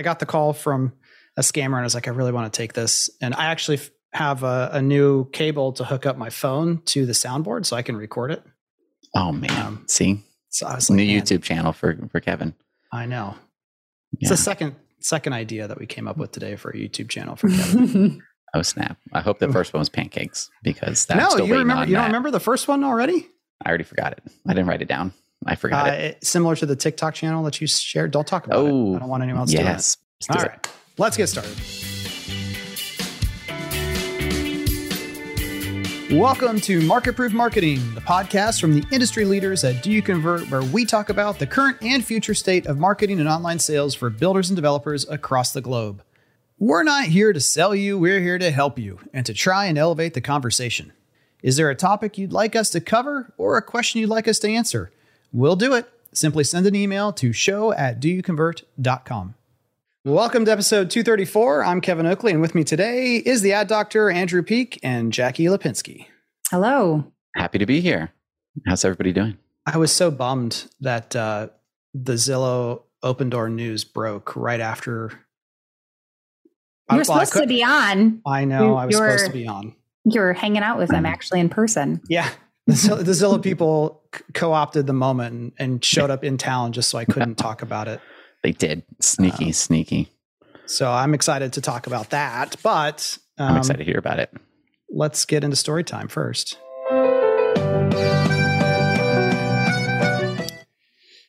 I got the call from a scammer and I was like, I really want to take this. And I actually have a new cable to hook up my phone to the soundboard so I can record it. Oh man. See, so I was like, new YouTube channel for Kevin. I know. Yeah. It's the second idea that we came up with today for a YouTube channel for Kevin. Oh snap. I hope the first one was pancakes because that's still waiting on that. You don't remember the first one already? I already forgot it. I didn't write it down. I forgot it. Similar to the TikTok channel that you shared. Don't talk about it. I don't want anyone else to do that. All right. Let's get started. Welcome to Marketproof Marketing, the podcast from the industry leaders at Do You Convert, where we talk about the current and future state of marketing and online sales for builders and developers across the globe. We're not here to sell you. We're here to help you and to try and elevate the conversation. Is there a topic you'd like us to cover or a question you'd like us to answer? We'll do it. Simply send an email to show@doyouconvert.com. Welcome to episode 234. I'm Kevin Oakley, and with me today is the ad doctor, Andrew Peek, and Jackie Lipinski. Hello. Happy to be here. How's everybody doing? I was so bummed that the Zillow Opendoor news broke right after. You're supposed to be on. I know. I was supposed to be on. You were hanging out with them actually in person. Yeah. The Zillow people co-opted the moment and showed up in town just so I couldn't talk about it. They did. Sneaky. So I'm excited to talk about that, but I'm excited to hear about it. Let's get into story time first.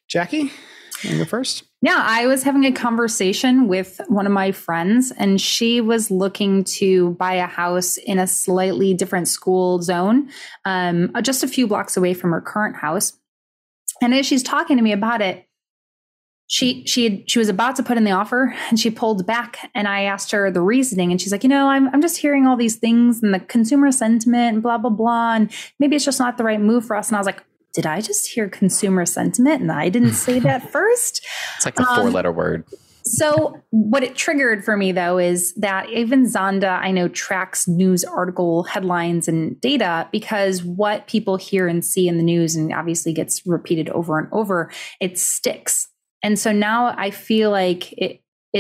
Jackie, you go first? Yeah, I was having a conversation with one of my friends, and she was looking to buy a house in a slightly different school zone, just a few blocks away from her current house. And as she's talking to me about it, she was about to put in the offer, and she pulled back. And I asked her the reasoning, and she's like, I'm just hearing all these things and the consumer sentiment and blah blah blah, and maybe it's just not the right move for us. And I was like, did I just hear consumer sentiment? And I didn't say that first. It's like a four-letter word. So what it triggered for me, though, is that even Zonda, I know, tracks news article headlines and data, because what people hear and see in the news and obviously gets repeated over and over, it sticks. And so now I feel like it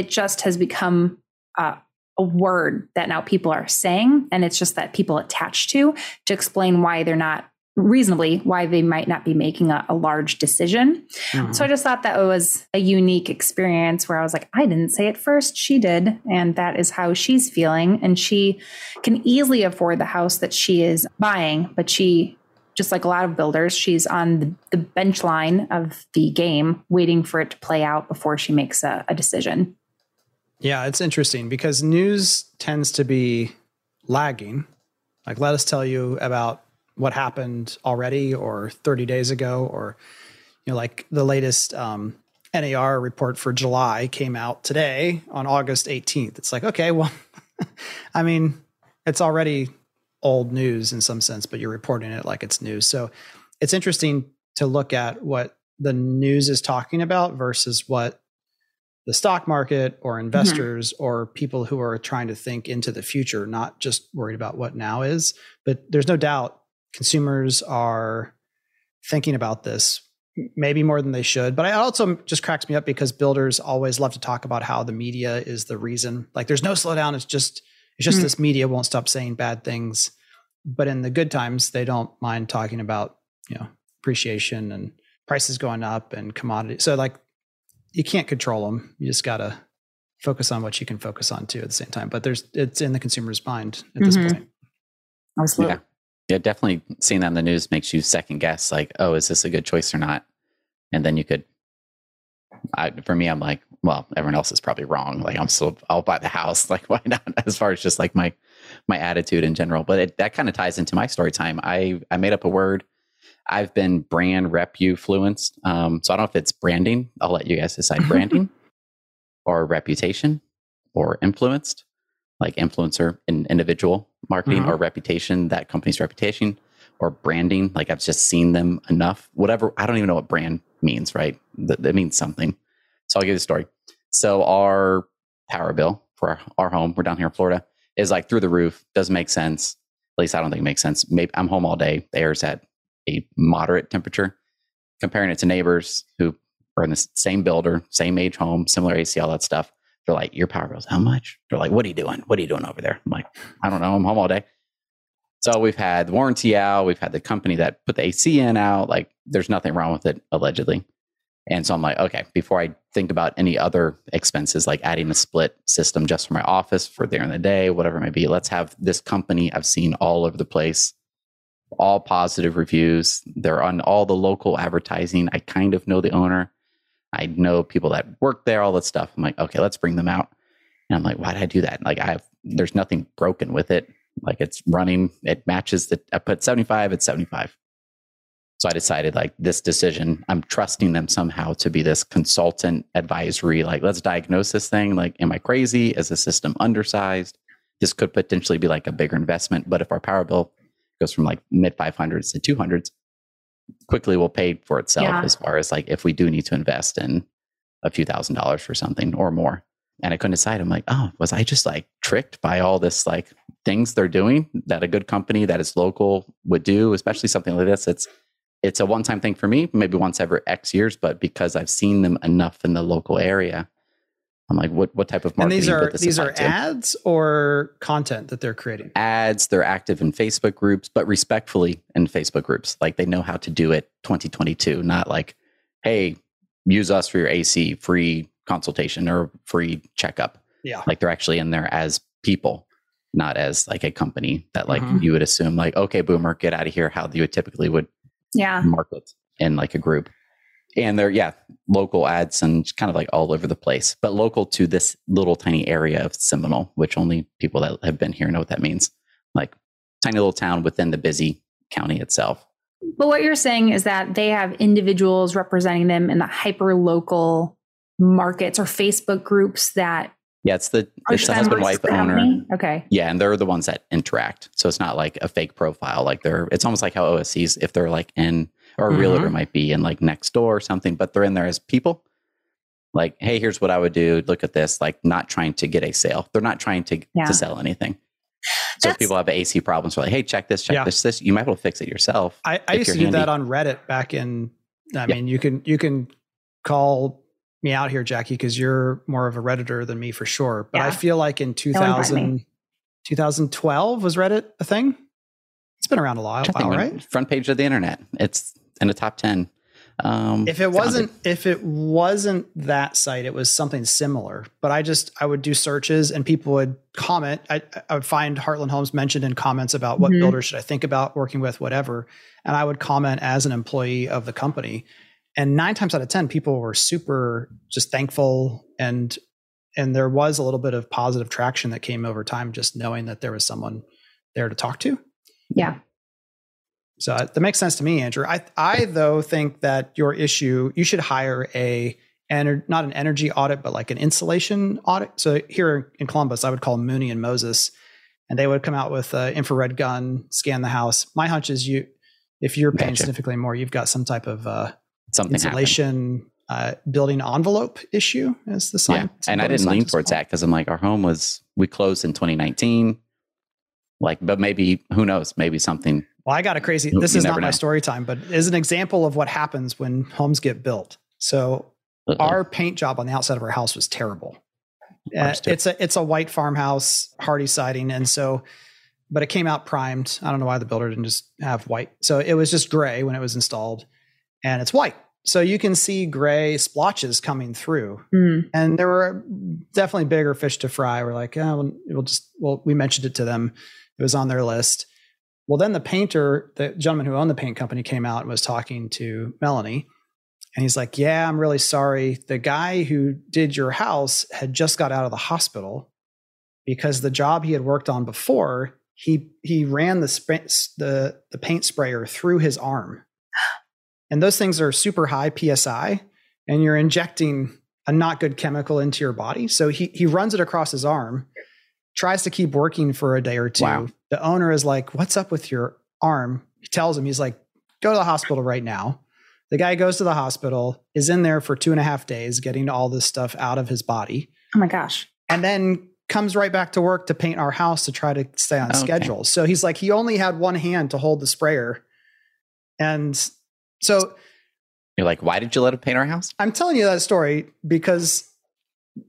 just has become a word that now people are saying, and it's just that people attach to explain why they're not reasonably why they might not be making a large decision. Mm-hmm. So I just thought that it was a unique experience where I was like, I didn't say it first. She did. And that is how she's feeling. And she can easily afford the house that she is buying, but she, just like a lot of builders, she's on the bench line of the game, waiting for it to play out before she makes a decision. Yeah, it's interesting because news tends to be lagging. Like, let us tell you about what happened already or 30 days ago, or, like the latest NAR report for July came out today on August 18th. It's like, okay, well, I mean, it's already old news in some sense, but you're reporting it like it's news. So it's interesting to look at what the news is talking about versus what the stock market or investors or people who are trying to think into the future, not just worried about what now is. But there's no doubt consumers are thinking about this maybe more than they should. But it also just cracks me up because builders always love to talk about how the media is the reason. Like, there's no slowdown. It's just this media won't stop saying bad things. But in the good times, they don't mind talking about, appreciation and prices going up and commodities. So like, you can't control them. You just got to focus on what you can focus on too at the same time. But it's in the consumer's mind at this point. Absolutely. Yeah, definitely seeing that in the news makes you second guess, like, oh, is this a good choice or not? And then you could, for me, I'm like, well, everyone else is probably wrong. Like, I'll buy the house. Like, why not? As far as just like my attitude in general. But that kind of ties into my story time. I made up a word. I've been brand repu-fluenced. So I don't know if it's branding. I'll let you guys decide. Branding or reputation or influenced. Like influencer and individual marketing or reputation, that company's reputation, or branding. Like, I've just seen them enough, whatever. I don't even know what brand means, right? That means something. So I'll give you a story. So our power bill for our home, we're down here in Florida, is like through the roof. Doesn't make sense. At least I don't think it makes sense. Maybe I'm home all day. The air's at a moderate temperature. Comparing it to neighbors who are in the same builder, same age home, similar AC, all that stuff. They're like, your power goes, how much? They're like, what are you doing? What are you doing over there? I'm like, I don't know. I'm home all day. So we've had the warranty out. We've had the company that put the AC in out. Like, there's nothing wrong with it, allegedly. And so I'm like, okay, before I think about any other expenses, like adding a split system just for my office for there in the day, whatever it may be, let's have this company I've seen all over the place, all positive reviews. They're on all the local advertising. I kind of know the owner. I know people that work there, all that stuff. I'm like, okay, let's bring them out. And I'm like, why did I do that? Like, there's nothing broken with it. Like, it's running, it matches the, I put 75, it's 75. So I decided, like, this decision, I'm trusting them somehow to be this consultant advisory, like, let's diagnose this thing. Like, am I crazy? Is the system undersized? This could potentially be like a bigger investment. But if our power bill goes from like mid 500s to 200s, quickly will pay for itself, as far as like, if we do need to invest in a few $1,000s for something or more. And I couldn't decide. I'm like, oh, was I just like tricked by all this, like, things they're doing that a good company that is local would do, especially something like this? It's a one-time thing for me, maybe once every X years, but because I've seen them enough in the local area, I'm like, what type of marketing? And these are ads or content that they're creating? Ads. They're active in Facebook groups, but respectfully in Facebook groups. Like, they know how to do it 2022, not like, hey, use us for your AC, free consultation or free checkup. Yeah. Like, they're actually in there as people, not as like a company that, like, you would assume, like, okay, boomer, get out of here. How you typically would market in like a group. And they're, local ads and kind of like all over the place, but local to this little tiny area of Seminole, which only people that have been here know what that means. Like, tiny little town within the busy county itself. But what you're saying is that they have individuals representing them in the hyper local markets or Facebook groups that. Yeah, it's the husband, wife, owner. Okay. Yeah. And they're the ones that interact. So it's not like a fake profile. Like, it's almost like how OSCs, if they're like in, or a realtor might be in like next door or something, but they're in there as people. Like, hey, here's what I would do. Look at this. Like, not trying to get a sale. They're not trying to sell anything. So if people have AC problems, they're like, hey, check this. You might be able to fix it yourself. I used to do that on Reddit back in, I mean, you can call me out here, Jackie, because you're more of a Redditor than me for sure. But I feel like in 2012, was Reddit a thing? It's been around a while, right? Front page of the internet. It's in the top 10. If it wasn't that site, it was something similar. But I would do searches and people would comment. I would find Heartland Homes mentioned in comments about what builder should I think about working with, whatever. And I would comment as an employee of the company. And 9 times out of 10, people were super just thankful. And there was a little bit of positive traction that came over time, just knowing that there was someone there to talk to. Yeah. So that makes sense to me, Andrew. I though think that your issue, you should hire not an energy audit, but like an insulation audit. So here in Columbus, I would call Mooney and Moses, and they would come out with an infrared gun, scan the house. My hunch is if you're paying significantly more, you've got some type of insulation building envelope issue is the sign. Yeah. And I didn't lean towards that because I'm like, our home we closed in 2019. Like, but maybe, who knows, maybe something. Well, I got a crazy, this is not my story time, but is an example of what happens when homes get built. So our paint job on the outside of our house was terrible. It's a white farmhouse, hardy siding. And so, but it came out primed. I don't know why the builder didn't just have white. So it was just gray when it was installed, and it's white. So you can see gray splotches coming through, and there were definitely bigger fish to fry. We're like, we mentioned it to them. It was on their list. Well, then the painter, the gentleman who owned the paint company, came out and was talking to Melanie, and he's like, yeah, I'm really sorry. The guy who did your house had just got out of the hospital because the job he had worked on before, he ran the paint sprayer through his arm. And those things are super high PSI, and you're injecting a not good chemical into your body. So he runs it across his arm, tries to keep working for a day or two. Wow. The owner is like, what's up with your arm? He tells him, he's like, go to the hospital right now. The guy goes to the hospital, is in there for 2.5 days, getting all this stuff out of his body. Oh my gosh. And then comes right back to work to paint our house to try to stay on schedule. So he's like, he only had one hand to hold the sprayer. And so you're like, why did you let him paint our house? I'm telling you that story because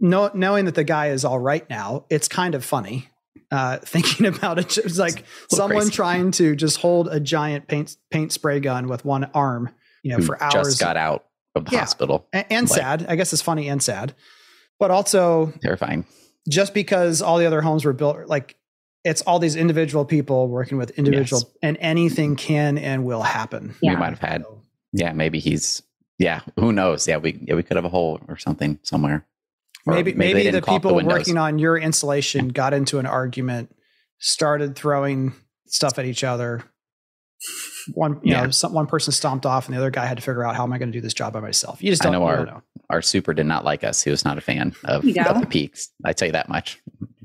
knowing that the guy is all right now, it's kind of funny thinking about it. It's like someone crazy. Trying to just hold a giant paint spray gun with one arm, who for hours. Just got out of the hospital. And like, sad. I guess it's funny and sad, but also terrifying. Just because all the other homes were built, like it's all these individual people working with individuals, and anything can and will happen. Yeah. We might have had. Yeah, maybe he's. Yeah, who knows? Yeah, we could have a hole or something somewhere. Or maybe the people working on your installation got into an argument, started throwing stuff at each other. One, one person stomped off, and the other guy had to figure out, how am I going to do this job by myself? You just don't know. Our super did not like us. He was not a fan of the Peeks. I tell you that much.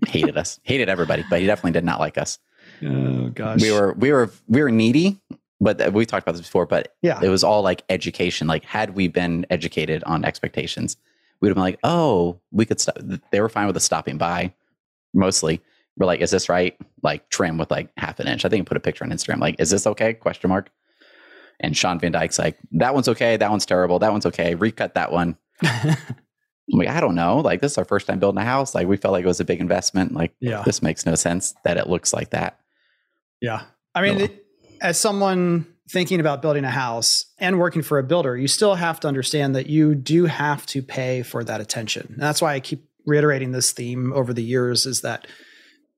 Hated us. Hated everybody, but he definitely did not like us. Oh gosh, we were needy. But we talked about this before, but it was all like education. Like, had we been educated on expectations, we'd have been like, oh, we could stop. They were fine with us stopping by mostly. We're like, is this right? Like, trim with like half an inch. I think I put a picture on Instagram. Like, is this okay? ? And Sean Van Dyke's like, that one's okay. That one's terrible. That one's okay. Recut that one. I'm like, I don't know. Like, this is our first time building a house. Like, we felt like it was a big investment. Like, this makes no sense that it looks like that. Yeah. I mean, as someone thinking about building a house and working for a builder, you still have to understand that you do have to pay for that attention. And that's why I keep reiterating this theme over the years, is that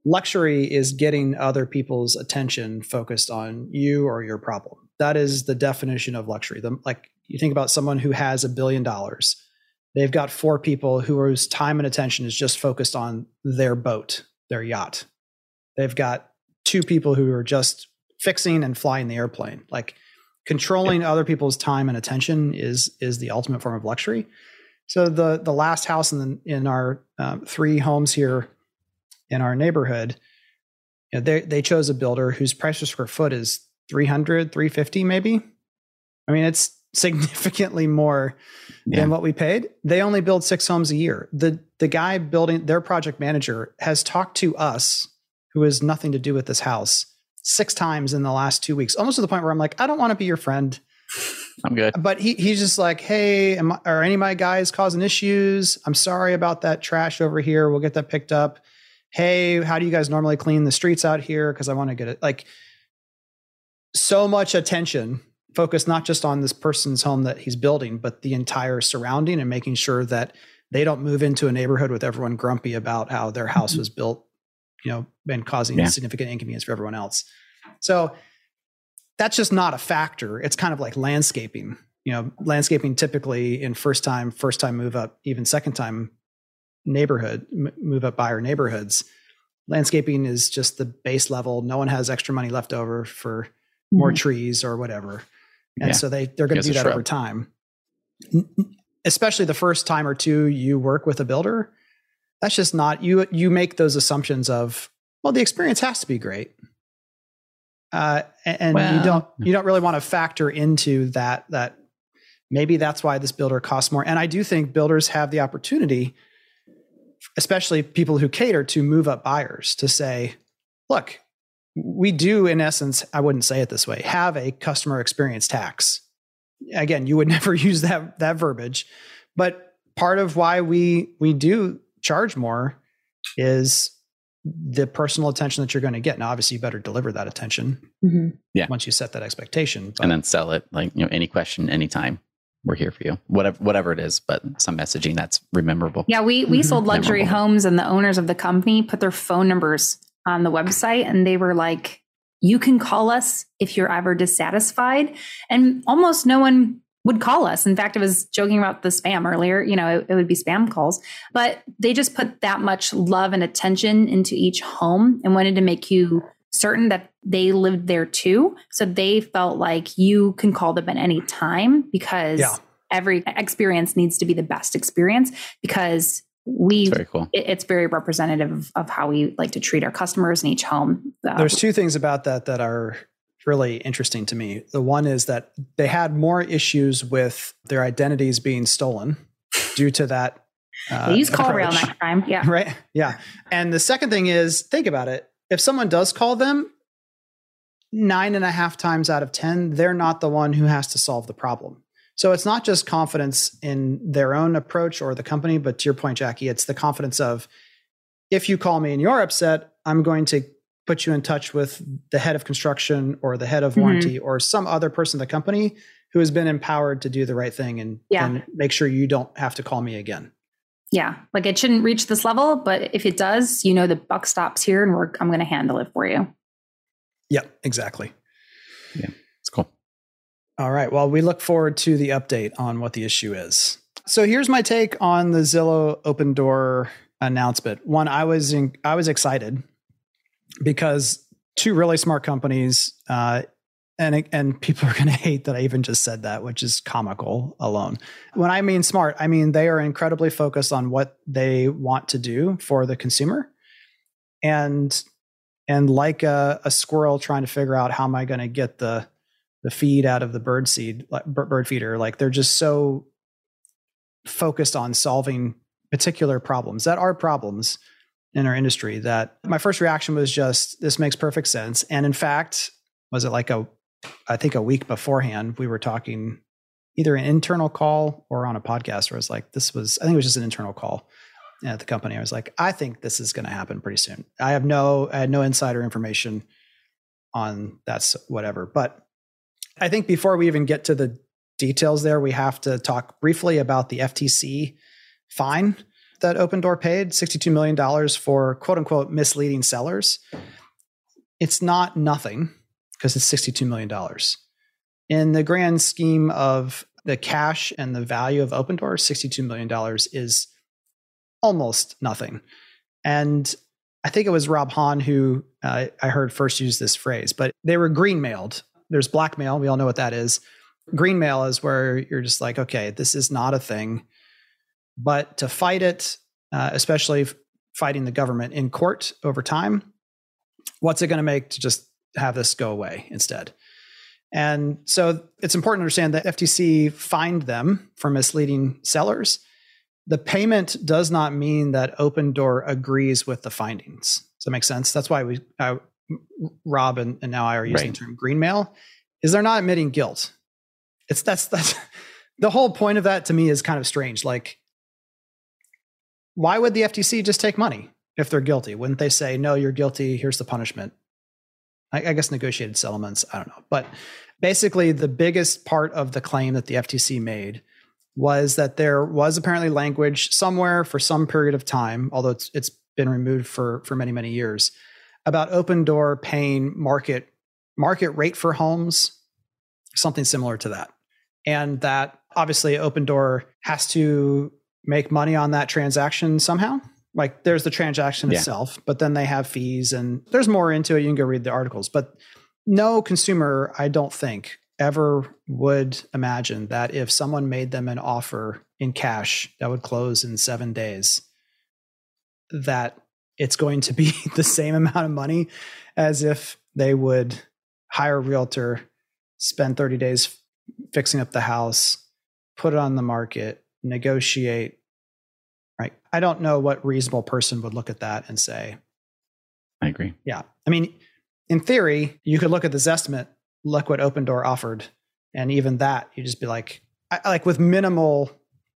luxury is getting other people's attention focused on you or your problem. That is the definition of luxury. Like, you think about someone who has $1 billion. They've got 4 people whose time and attention is just focused on their boat, their yacht. They've got 2 people who are just fixing and flying the airplane. Like, controlling other people's time and attention is the ultimate form of luxury. So the last house in our 3 homes here in our neighborhood, they chose a builder whose price per square foot is $300, $350 maybe. I mean, it's significantly more than what we paid. They only build 6 homes a year. The guy building, their project manager, has talked to us, who has nothing to do with this house, 6 times in the last 2 weeks, almost to the point where I'm like, I don't want to be your friend. I'm good. But he's just like, hey, are any of my guys causing issues? I'm sorry about that trash over here. We'll get that picked up. Hey, how do you guys normally clean the streets out here? Because I want to get it. Like, so much attention focused not just on this person's home that he's building, but the entire surrounding, and making sure that they don't move into a neighborhood with everyone grumpy about how their house was built, and causing significant inconvenience for everyone else. So that's just not a factor. It's kind of like landscaping. Landscaping typically in first time move up, even second time neighborhood move up buyer neighborhoods. Landscaping is just the base level. No one has extra money left over for more trees or whatever. And so they're going to do that over time. Especially the first time or two you work with a builder, that's just not, you make those assumptions of, well, the experience has to be great. You don't really want to factor into that maybe that's why this builder costs more. And I do think builders have the opportunity, especially people who cater to move up buyers, to say, look, we do, in essence, I wouldn't say it this way, have a customer experience tax. Again, you would never use that verbiage, but part of why we do charge more is the personal attention that you're going to get. Now, obviously, you better deliver that attention once you set that expectation, and then sell it. Like, any question, anytime, we're here for you. Whatever it is, but some messaging that's memorable. Yeah, we sold luxury homes, and the owners of the company put their phone numbers on the website, and they were like, you can call us if you're ever dissatisfied. And almost no one would call us. In fact, I was joking about the spam earlier, it would be spam calls, but they just put that much love and attention into each home and wanted to make you certain that they lived there too. So they felt like you can call them at any time, because every experience needs to be the best experience, because it's very cool. It's very representative of how we like to treat our customers in each home. There's 2 things about that are really interesting to me. The one is that they had more issues with their identities being stolen due to that. They use Call Rail next time. Yeah. Right. Yeah. And the second thing is, think about it. If someone does call them, 9.5 times out of 10, they're not the one who has to solve the problem. So it's not just confidence in their own approach or the company, but to your point, Jackie, it's the confidence of, if you call me and you're upset, I'm going to put you in touch with the head of construction or the head of warranty or some other person in the company who has been empowered to do the right thing and make sure you don't have to call me again. Yeah. Like, it shouldn't reach this level, but if it does, you know, the buck stops here and I'm going to handle it for you. Yeah, exactly. Yeah. It's cool. All right. Well, we look forward to the update on what the issue is. So here's my take on the Zillow Opendoor announcement. One, I was excited because two really smart companies, and people are going to hate that I even just said that, which is comical alone. When I mean smart, I mean they are incredibly focused on what they want to do for the consumer. And like a squirrel trying to figure out, how am I going to get the feed out of the bird feeder? Like, they're just so focused on solving particular problems that are problems in our industry, that my first reaction was just, this makes perfect sense. And in fact, was it like I think a week beforehand, we were talking either an internal call or on a podcast where I was like, I think it was just an internal call at the company. I was like, I think this is going to happen pretty soon. I had no insider information on that's whatever. But I think before we even get to the details there, we have to talk briefly about the FTC fine that Opendoor paid, $62 million for quote unquote misleading sellers. It's not nothing, because it's $62 million. In the grand scheme of the cash and the value of Opendoor, $62 million is almost nothing. And I think it was Rob Hahn who I heard first use this phrase, but they were greenmailed. There's blackmail. We all know what that is. Greenmail is where you're just like, okay, this is not a thing. But to fight it, especially fighting the government in court over time, what's it going to make to just have this go away instead? And so it's important to understand that FTC fined them for misleading sellers. The payment does not mean that Opendoor agrees with the findings. Does that make sense? That's why Rob and now I are using the term greenmail, is they're not admitting guilt. That's the whole point of that, to me, is kind of strange. Like, why would the FTC just take money if they're guilty? Wouldn't they say, no, you're guilty, here's the punishment? I guess negotiated settlements, I don't know. But basically, the biggest part of the claim that the FTC made was that there was apparently language somewhere for some period of time, although it's been removed for many, many years, about Opendoor paying market rate for homes, something similar to that. And that obviously Opendoor has to make money on that transaction somehow. Like, there's the transaction itself, but then they have fees and there's more into it. You can go read the articles, but no consumer, I don't think, ever would imagine that if someone made them an offer in cash that would close in 7 days, that it's going to be the same amount of money as if they would hire a realtor, spend 30 days fixing up the house, put it on the market, negotiate. Right. I don't know what reasonable person would look at that and say, I agree. Yeah. I mean, in theory, you could look at this estimate, look what Opendoor offered. And even that, you'd just be like, with minimal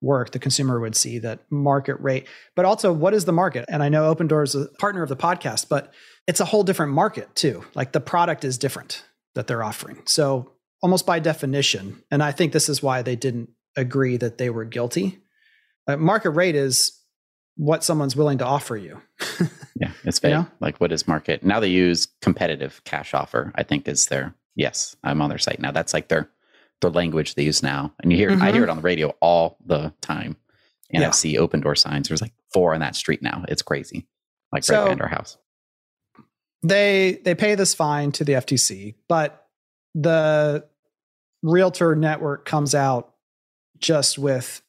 work, the consumer would see that market rate. But also, what is the market? And I know Opendoor is a partner of the podcast, but it's a whole different market too. Like, the product is different that they're offering. So almost by definition, and I think this is why they didn't agree that they were guilty. Market rate is what someone's willing to offer you. Yeah, it's vague. You know? Like, what is market? Now they use competitive cash offer, I think, is their, yes, I'm on their site now. That's like their language they use now. And you hear, I hear it on the radio all the time. And I see Opendoor signs. There's like 4 on that street now. It's crazy. Like, right behind our house. They pay this fine to the FTC, but the realtor network comes out just with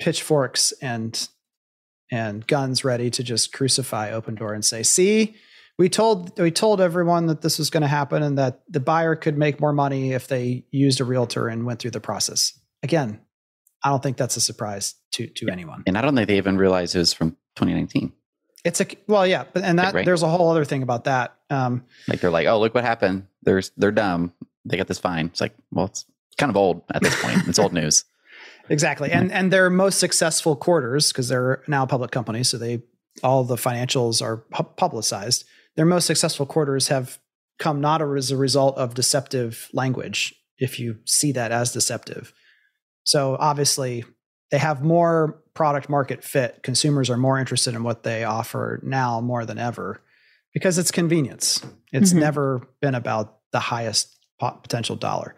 pitchforks and guns ready to just crucify Opendoor and say, see, we told everyone that this was going to happen and that the buyer could make more money if they used a realtor and went through the process. Again, I don't think that's a surprise to anyone. And I don't think they even realize it was from 2019. There's a whole other thing about that. Like, they're like, oh, look what happened. They're dumb. They got this fine. It's like, well, it's kind of old at this point. It's old news. Exactly. And their most successful quarters, because they're now a public company, so they all the financials are publicized. Their most successful quarters have come not as a result of deceptive language, if you see that as deceptive. So obviously, they have more product market fit. Consumers are more interested in what they offer now more than ever because it's convenience. It's never been about the highest potential dollar.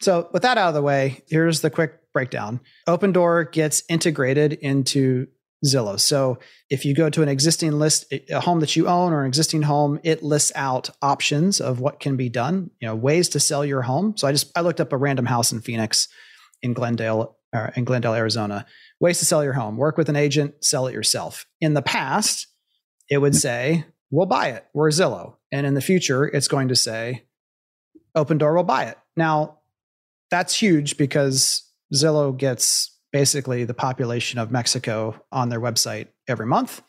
So with that out of the way, here's the quick breakdown. Opendoor gets integrated into Zillow. So if you go to an existing list, a home that you own or an existing home, it lists out options of what can be done, you know, ways to sell your home. So I looked up a random house in Phoenix, in Glendale, Arizona, ways to sell your home, work with an agent, sell it yourself. In the past, it would say, we'll buy it. We're Zillow. And in the future, it's going to say, Opendoor will buy it. Now, that's huge because Zillow gets basically the population of Mexico on their website every month,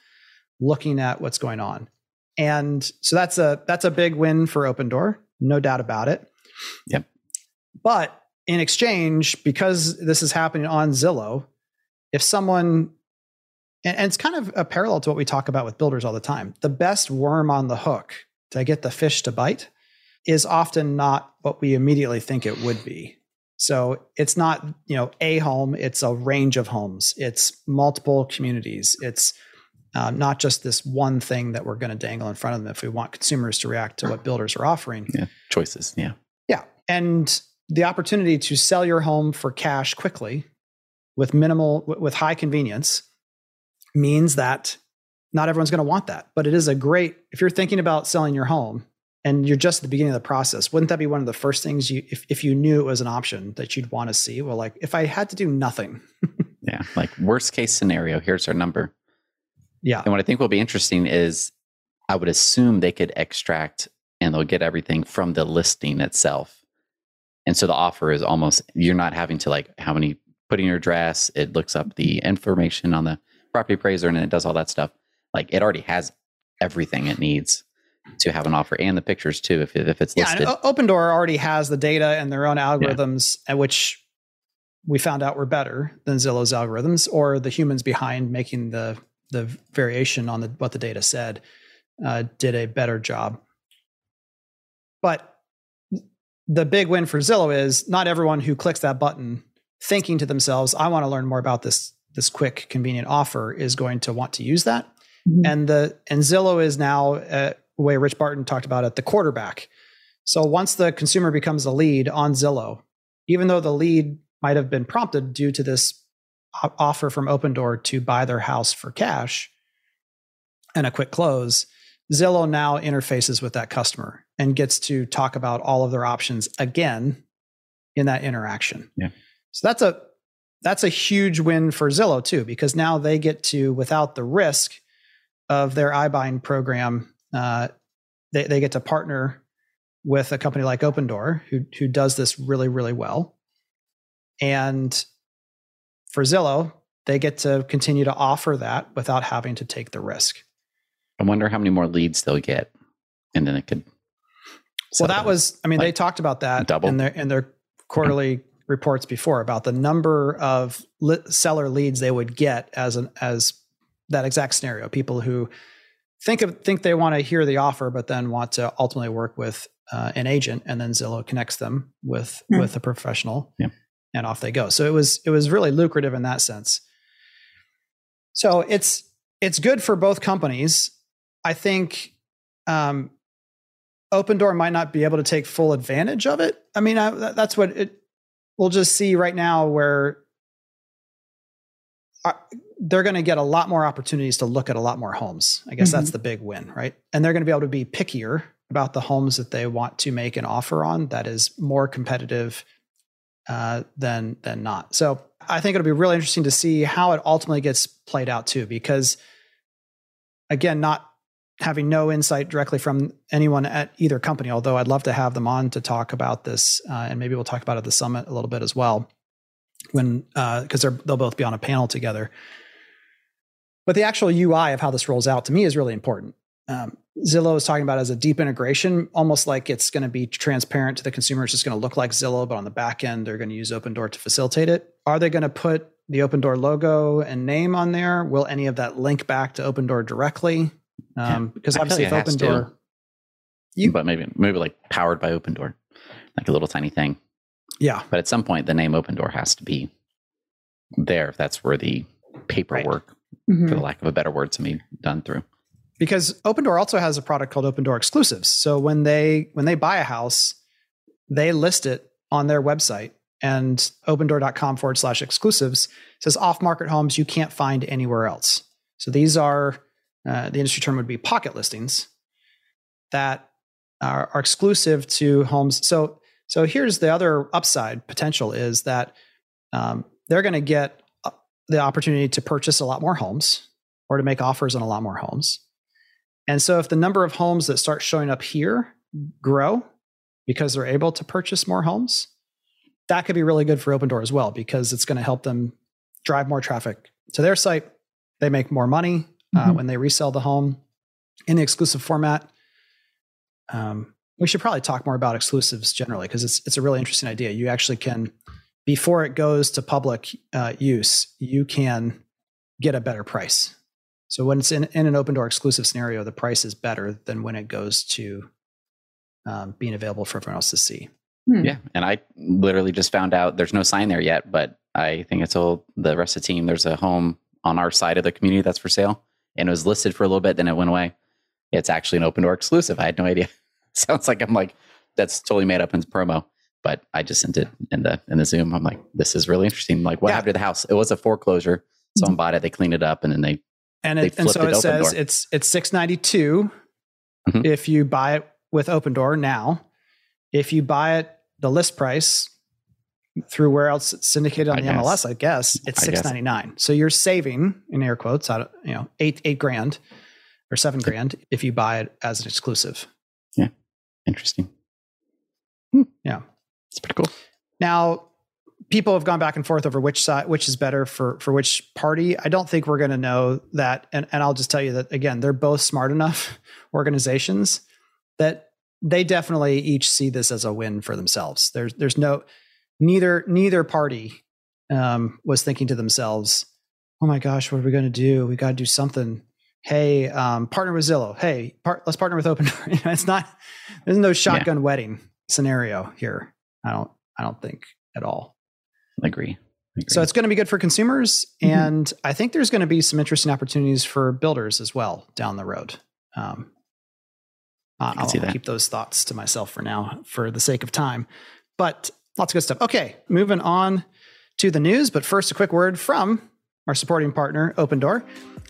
looking at what's going on. And so that's a big win for Opendoor, no doubt about it. Yep. But in exchange, because this is happening on Zillow, if someone, and it's kind of a parallel to what we talk about with builders all the time, the best worm on the hook to get the fish to bite is often not what we immediately think it would be. So it's not, you know, a home, it's a range of homes. It's multiple communities. It's not just this one thing that we're going to dangle in front of them if we want consumers to react to what builders are offering. Yeah, choices, yeah. Yeah, and the opportunity to sell your home for cash quickly with high convenience means that not everyone's going to want that, but it is a great, if you're thinking about selling your home and you're just at the beginning of the process, wouldn't that be one of the first things you, if you knew it was an option that you'd want to see? Well, like if I had to do nothing. Yeah. Like worst case scenario, here's our number. Yeah. And what I think will be interesting is I would assume they could extract and they'll get everything from the listing itself. And so the offer is almost, you're not having to like how many, put in your address, it looks up the information on the property appraiser and it does all that stuff. Like it already has everything it needs to have an offer and the pictures too, if it's listed. Yeah, Opendoor already has the data and their own algorithms, yeah, which we found out were better than Zillow's algorithms or the humans behind making the variation on what the data said did a better job. But the big win for Zillow is not everyone who clicks that button thinking to themselves, I want to learn more about this quick, convenient offer is going to want to use that. Mm-hmm. And Zillow is now the way Rich Barton talked about it, the quarterback. So once the consumer becomes the lead on Zillow, even though the lead might have been prompted due to this offer from Opendoor to buy their house for cash and a quick close, Zillow now interfaces with that customer and gets to talk about all of their options again in that interaction. Yeah. So that's a huge win for Zillow too, because now they get to, without the risk of their iBuying program, they get to partner with a company like Opendoor who does this really, really well. And for Zillow, they get to continue to offer that without having to take the risk. I wonder how many more leads they'll get, and then it could. Well, that was, I mean, like they talked about that double in their quarterly reports before about the number of seller leads they would get as that exact scenario. People who think they want to hear the offer, but then want to ultimately work with an agent, and then Zillow connects them with a professional, yeah, and off they go. So it was really lucrative in that sense. So it's good for both companies. I think Opendoor might not be able to take full advantage of it. I mean, that's what we'll just see right now, where they're going to get a lot more opportunities to look at a lot more homes. I guess that's the big win, right? And they're going to be able to be pickier about the homes that they want to make an offer on that is more competitive than not. So I think it'll be really interesting to see how it ultimately gets played out too, because again, not having no insight directly from anyone at either company, although I'd love to have them on to talk about this. And maybe we'll talk about it at the summit a little bit as well, when, cause they'll both be on a panel together, but the actual UI of how this rolls out to me is really important. Zillow is talking about as a deep integration, almost like it's going to be transparent to the consumer. It's just going to look like Zillow, but on the back end, they're going to use Opendoor to facilitate it. Are they going to put the Opendoor logo and name on there? Will any of that link back to Opendoor directly? Because obviously, if Opendoor, but maybe like powered by Opendoor, like a little tiny thing. Yeah. But at some point, the name Opendoor has to be there if that's where the paperwork, for the lack of a better word, to be done through. Because Opendoor also has a product called Opendoor Exclusives. So when they buy a house, they list it on their website, and opendoor.com/exclusives says off-market homes you can't find anywhere else. So these are, the industry term would be pocket listings that are exclusive to homes. So here's the other upside potential is that they're going to get the opportunity to purchase a lot more homes or to make offers on a lot more homes. And so if the number of homes that start showing up here grow because they're able to purchase more homes, that could be really good for Opendoor as well, because it's going to help them drive more traffic to their site. They make more money when they resell the home in the exclusive format. We should probably talk more about exclusives generally, because it's a really interesting idea. You actually can, before it goes to public use, you can get a better price. So when it's in an Opendoor exclusive scenario, the price is better than when it goes to being available for everyone else to see. Yeah. And I literally just found out there's no sign there yet, but I think I told the rest of the team there's a home on our side of the community that's for sale. And it was listed for a little bit, then it went away. It's actually an Opendoor exclusive. I had no idea. Sounds like I'm like, that's totally made up in promo. But I just sent it in the Zoom. I'm like, this is really interesting. Like, what happened to the house? It was a foreclosure. Someone bought it, they cleaned it up, and then they flipped it Opendoor. Says it's $692 if you buy it with Opendoor now. If you buy it the list price through where else it's syndicated on MLS, I guess it's $699. So you're saving, in air quotes, $8,000 or $7,000 if you buy it as an exclusive. Yeah, interesting. Yeah, it's pretty cool. Now, people have gone back and forth over which side, which is better for which party. I don't think we're going to know that. And I'll just tell you that, again, they're both smart enough organizations that they definitely each see this as a win for themselves. There's no, neither party was thinking to themselves, oh my gosh, what are we going to do? We got to do something. Hey, partner with Zillow. Hey, let's partner with Opendoor. It's not, there's no shotgun wedding scenario here. I don't think at all. I agree. So it's going to be good for consumers. And I think there's going to be some interesting opportunities for builders as well down the road. I'll keep those thoughts to myself for now, for the sake of time, but lots of good stuff. Okay. Moving on to the news, but first a quick word from our supporting partner, Opendoor.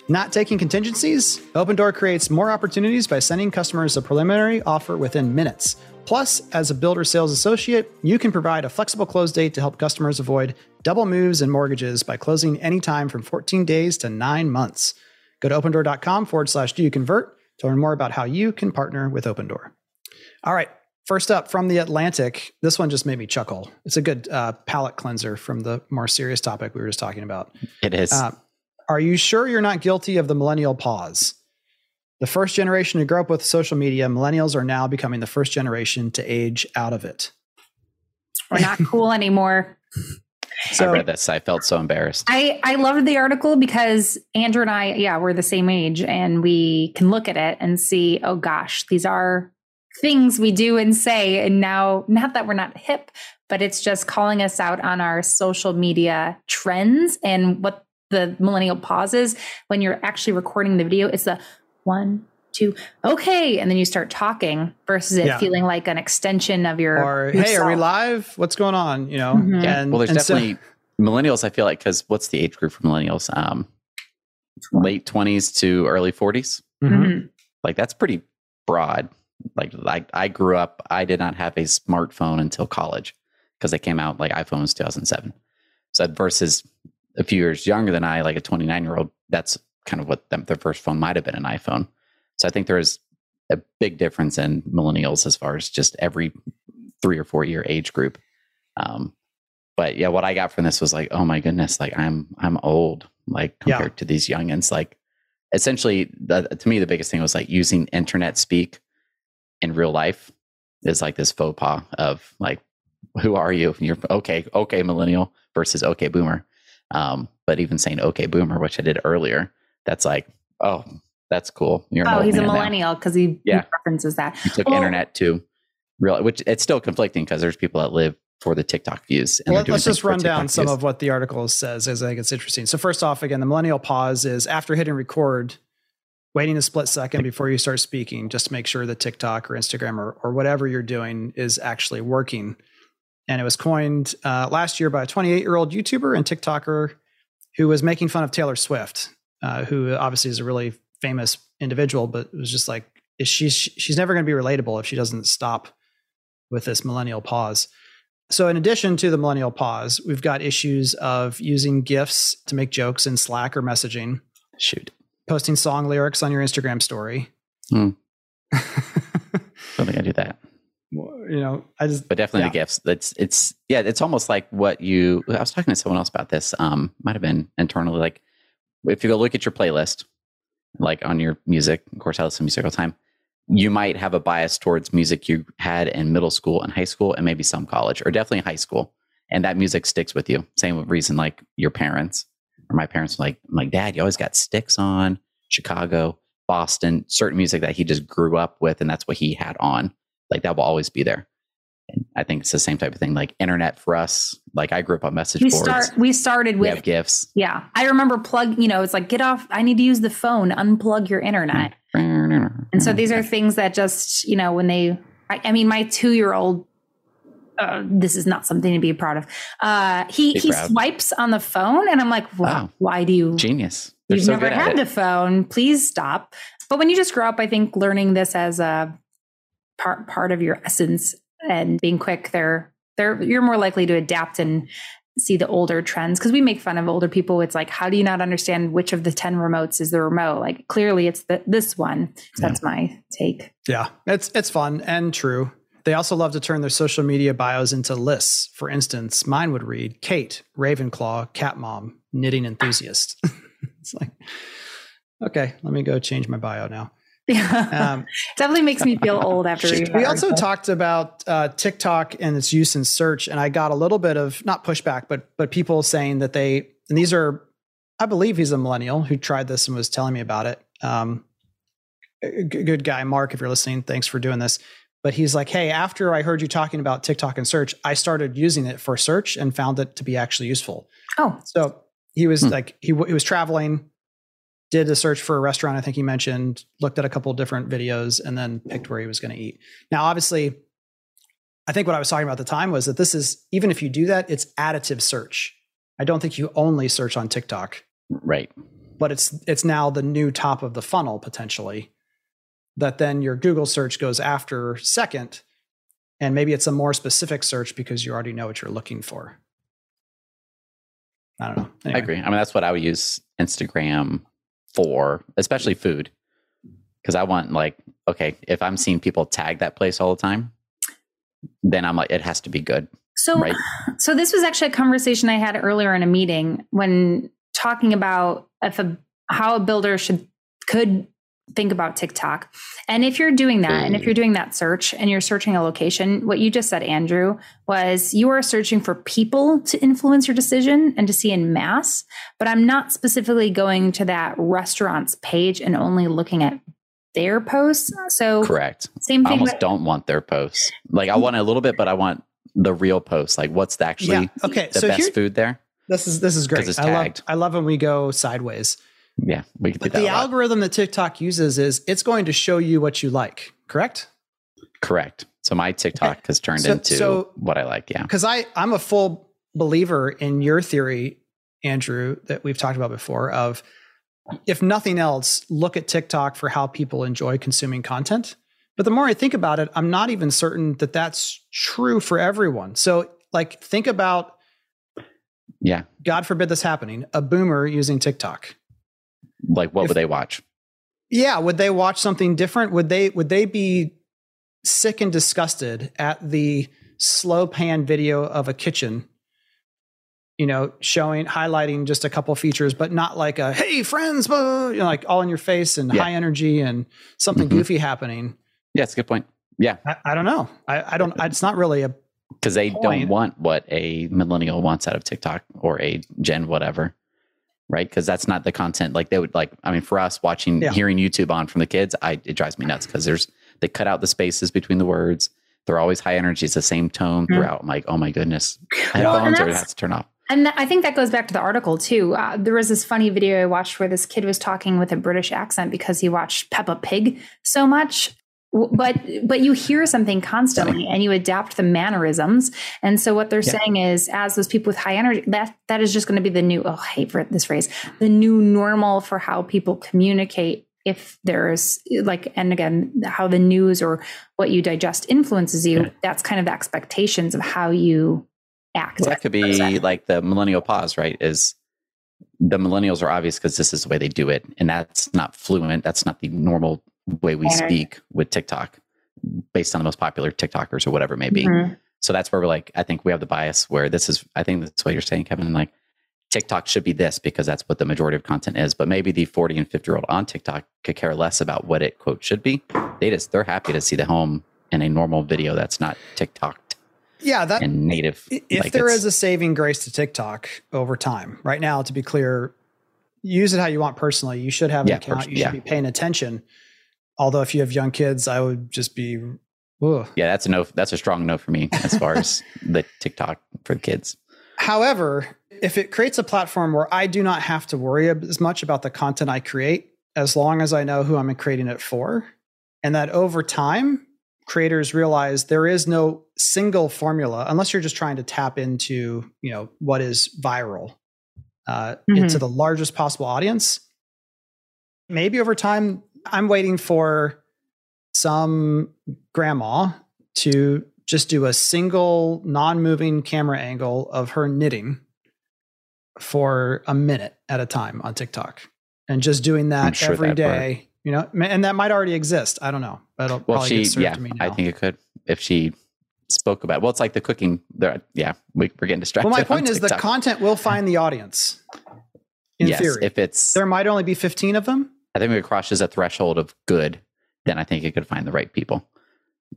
Not taking contingencies? Opendoor creates more opportunities by sending customers a preliminary offer within minutes. Plus, as a builder sales associate, you can provide a flexible close date to help customers avoid double moves in mortgages by closing anytime from 14 days to 9 months. Go to opendoor.com/doyouconvert to learn more about how you can partner with Opendoor. All right. First up from The Atlantic, this one just made me chuckle. It's a good palate cleanser from the more serious topic we were just talking about. It is. Are you sure you're not guilty of the millennial pause? The first generation to grow up with social media, millennials are now becoming the first generation to age out of it. We're not cool anymore. So, I read this. I felt so embarrassed. I loved the article because Andrew and I, we're the same age, and we can look at it and see, oh gosh, these are things we do and say. And now, not that we're not hip, but it's just calling us out on our social media trends and what the millennial pause is. When you're actually recording the video, it's the 1, 2, okay. And then you start talking versus it feeling like an extension of yourself. Hey, are we live? What's going on? You know? Yeah. And, well, there's definitely millennials, I feel like, because what's the age group for millennials? Late 20s to early 40s. Like, that's pretty broad. Like I grew up, I did not have a smartphone until college because they came out, like iPhones 2007. So versus a few years younger than I, like a 29-year-old, that's kind of what their first phone might've been, an iPhone. So I think there is a big difference in millennials as far as just every 3 or 4 year age group. But yeah, what I got from this was like, oh my goodness, like I'm old, like compared to these youngins, like essentially, to me, the biggest thing was like using internet speak in real life is like this faux pas of like, who are you? You're okay, millennial versus okay, boomer. But even saying okay, boomer, which I did earlier, that's like, oh, that's cool. You're he's a millennial because he references that. He took internet to real, which it's still conflicting because there's people that live for the TikTok views. And let's just run down some of what the article says, as I think it's interesting. So first off, again, the millennial pause is after hitting record, waiting a split second before you start speaking, just to make sure that TikTok or Instagram or whatever you're doing is actually working. And it was coined last year by a 28-year-old YouTuber and TikToker who was making fun of Taylor Swift, who obviously is a really famous individual, but it was just like, she's never going to be relatable if she doesn't stop with this millennial pause. So in addition to the millennial pause, we've got issues of using GIFs to make jokes in Slack or messaging. Shoot. Posting song lyrics on your Instagram story. I don't think I do that. You know, but definitely the GIFs. It's almost like I was talking to someone else about this. Might've been internally, like if you go look at your playlist, like on your music, of course I listen to music all the time. You might have a bias towards music you had in middle school and high school and maybe some college, or definitely high school. And that music sticks with you. Same reason, like your parents or my parents were like, I'm like, Dad, you always got Sticks on, Chicago, Boston, certain music that he just grew up with. And that's what he had on. Like that will always be there. And I think it's the same type of thing, like internet for us. Like I grew up on message boards. We started with GIFs. Yeah. I remember it's like, get off. I need to use the phone, unplug your internet. And so these are things that just, when my 2-year-old, this is not something to be proud of. He swipes on the phone and I'm like, wow. Why do you? Genius. You've never had the phone. Please stop. But when you just grow up, I think learning this as a part of your essence and being quick you're more likely to adapt and see the older trends. Cause we make fun of older people. It's like, how do you not understand which of the 10 remotes is the remote? Like clearly it's this one. So that's my take. Yeah. It's fun and true. They also love to turn their social media bios into lists. For instance, mine would read Kate, Ravenclaw, cat mom, knitting enthusiast. It's like, okay, let me go change my bio now. Yeah, definitely makes me feel old after reading. We also talked about TikTok and its use in search, and I got a little bit of not pushback, but people saying that I believe he's a millennial who tried this and was telling me about it. Good guy, Mark, if you're listening, thanks for doing this. But he's like, hey, after I heard you talking about TikTok and search, I started using it for search and found it to be actually useful. Oh, so he was like, he was traveling. Did a search for a restaurant, I think he mentioned, looked at a couple of different videos and then picked where he was going to eat. Now, obviously, I think what I was talking about at the time was that this is, even if you do that, it's additive search. I don't think you only search on TikTok. Right. But it's now the new top of the funnel, potentially, that then your Google search goes after second. And maybe it's a more specific search because you already know what you're looking for. I don't know. Anyway. I agree. I mean, that's what I would use Instagram for, especially food, because I want if I'm seeing people tag that place all the time, then I'm like, it has to be good. So, right? So this was actually a conversation I had earlier in a meeting when talking about how a builder could think about TikTok. And if you're doing that, and if you're doing that search and you're searching a location, what you just said, Andrew, was you are searching for people to influence your decision and to see in mass, but I'm not specifically going to that restaurant's page and only looking at their posts. So correct. Same thing. I almost don't want their posts. Like I want a little bit, but I want the real posts. Like what's the best food there. This is great. I love when we go sideways. Yeah, but the algorithm that TikTok uses is it's going to show you what you like, correct? Correct. So my TikTok has turned into what I like, yeah. Because I'm a full believer in your theory, Andrew, that we've talked about before of, if nothing else, look at TikTok for how people enjoy consuming content. But the more I think about it, I'm not even certain that that's true for everyone. So like think about, God forbid this happening, a boomer using TikTok. Like what would they watch? Yeah. Would they watch something different? Would they be sick and disgusted at the slow pan video of a kitchen you know, showing, highlighting just a couple features, but not like a, hey, friends, blah, you know, like all in your face and high energy and something goofy happening. Yeah, it's a good point. Yeah. I don't know. I don't, it's not really a, because they don't want what a millennial wants out of TikTok or a Gen whatever, right? Because that's not the content. Like they would like, I mean, for us watching, hearing YouTube on from the kids, it drives me nuts because they cut out the spaces between the words. They're always high energy. It's the same tone throughout. I'm like, oh my goodness. Headphones or it has to turn off. And I think that goes back to the article too. There was this funny video I watched where this kid was talking with a British accent because he watched Peppa Pig so much. But you hear something constantly and you adapt the mannerisms. And so what they're saying is, as those people with high energy, that is just going to be the new, I hate for this phrase, the new normal for how people communicate. If there's like, and again, how the news or what you digest influences you, that's kind of the expectations of how you act. Well, that could be like the millennial pause, right? Is the millennials are obvious because this is the way they do it. And that's not fluent. That's not the normal way we speak with TikTok based on the most popular TikTokers or whatever it may be. Mm-hmm. So that's where we're like, I think we have the bias where this is, I think that's what you're saying, Kevin. Like TikTok should be this because that's what the majority of content is. But maybe the 40 and 50-year-old on TikTok could care less about what it quote should be. They're happy to see the home in a normal video that's not TikTok. Yeah, that and native. If like there is a saving grace to TikTok over time, right now, to be clear, use it how you want personally. You should have an account. You should be paying attention. Although if you have young kids, I would just be. Ugh. Yeah, that's a no. That's a strong no for me as far as the TikTok for kids. However, if it creates a platform where I do not have to worry as much about the content I create, as long as I know who I'm creating it for, and that over time, creators realize there is no single formula, unless you're just trying to tap into, you know, what is viral into the largest possible audience. Maybe over time, I'm waiting for some grandma to just do a single non-moving camera angle of her knitting for a minute at a time on TikTok, and just doing that every day. You know, and that might already exist. I don't know. But it'll probably get served to me now. I think it could if she spoke about it. Well, it's like the cooking. We're getting distracted. Well, my point is the content will find the audience. In theory, if there might only be 15 of them. I think if it crosses a threshold of good, then I think it could find the right people.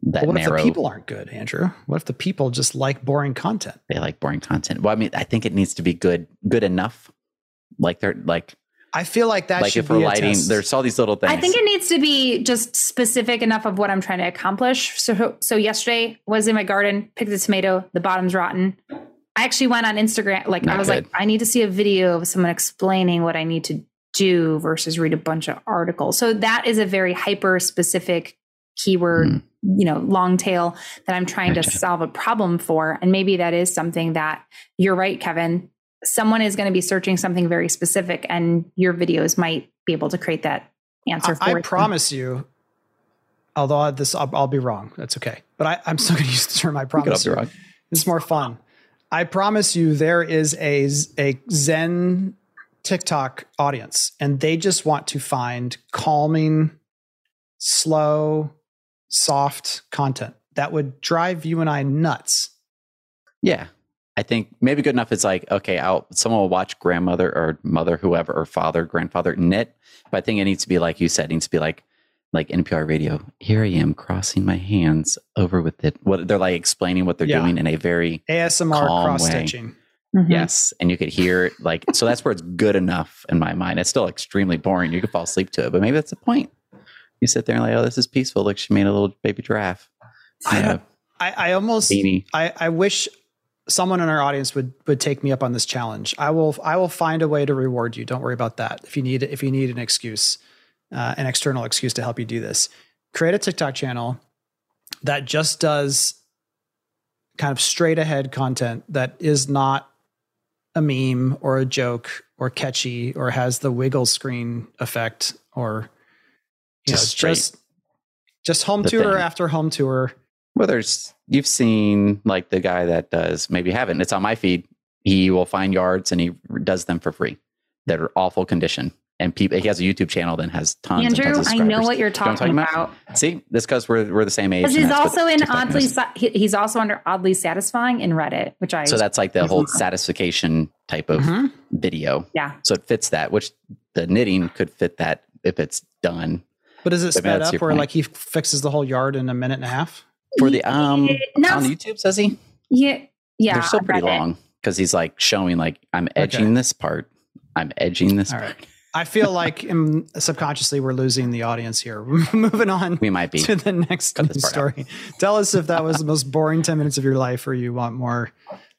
What if the people aren't good, Andrew? What if the people just like boring content? They like boring content. Well, I mean, I think it needs to be good enough. Like they're like. I feel like that should be a test. There's all these little things. I think it needs to be just specific enough of what I'm trying to accomplish. So yesterday was in my garden, picked the tomato, the bottom's rotten. I actually went on Instagram. Like I was like, I need to see a video of someone explaining what I need to do versus read a bunch of articles. So that is a very hyper specific keyword, you know, long tail that I'm trying to solve a problem for. And maybe that is something that you're right, Kevin. Someone is going to be searching something very specific, and your videos might be able to create that answer for you. I promise you, although I'll be wrong. That's okay. But I'm still going to use the term I promise you. It's more fun. I promise you there is a Zen TikTok audience, and they just want to find calming, slow, soft content that would drive you and I nuts. Yeah. I think maybe good enough is like, okay, someone will watch grandmother or mother, whoever, or father, grandfather knit. But I think it needs to be like you said, it needs to be like NPR radio. Here I am crossing my hands over with it. What they're like explaining what they're doing in a very ASMR cross stitching. Yes. And you could hear it like, so that's where it's good enough in my mind. It's still extremely boring. You could fall asleep to it, but maybe that's the point. You sit there and like, oh, this is peaceful. Look, she made a little baby giraffe. I almost, beanie. I wish someone in our audience would take me up on this challenge. I will find a way to reward you. Don't worry about that. If you need an excuse, an external excuse to help you do this, create a TikTok channel that just does kind of straight ahead content that is not a meme or a joke or catchy or has the wiggle screen effect or just home tour after home tour. Well, you've seen like the guy that does, maybe you haven't, it's on my feed. He will find yards and he does them for free that are awful condition. And he has a YouTube channel that has tons and tons of subscribers. Andrew, I know what you're talking about. See, this because we're the same age. Because he's also he's also under oddly satisfying in Reddit, which I. So that's like the whole satisfaction type of video. Yeah. So it fits that, which the knitting could fit that if it's done. But is it sped up where like he fixes the whole yard in a minute and a half? For the on YouTube, says he? Yeah. Yeah. They're still pretty long because he's like showing like I'm edging this part. I'm edging this part. Right. I feel like subconsciously we're losing the audience here. Moving on. We might be to the next story. Tell us if that was the most boring 10 minutes of your life or you want more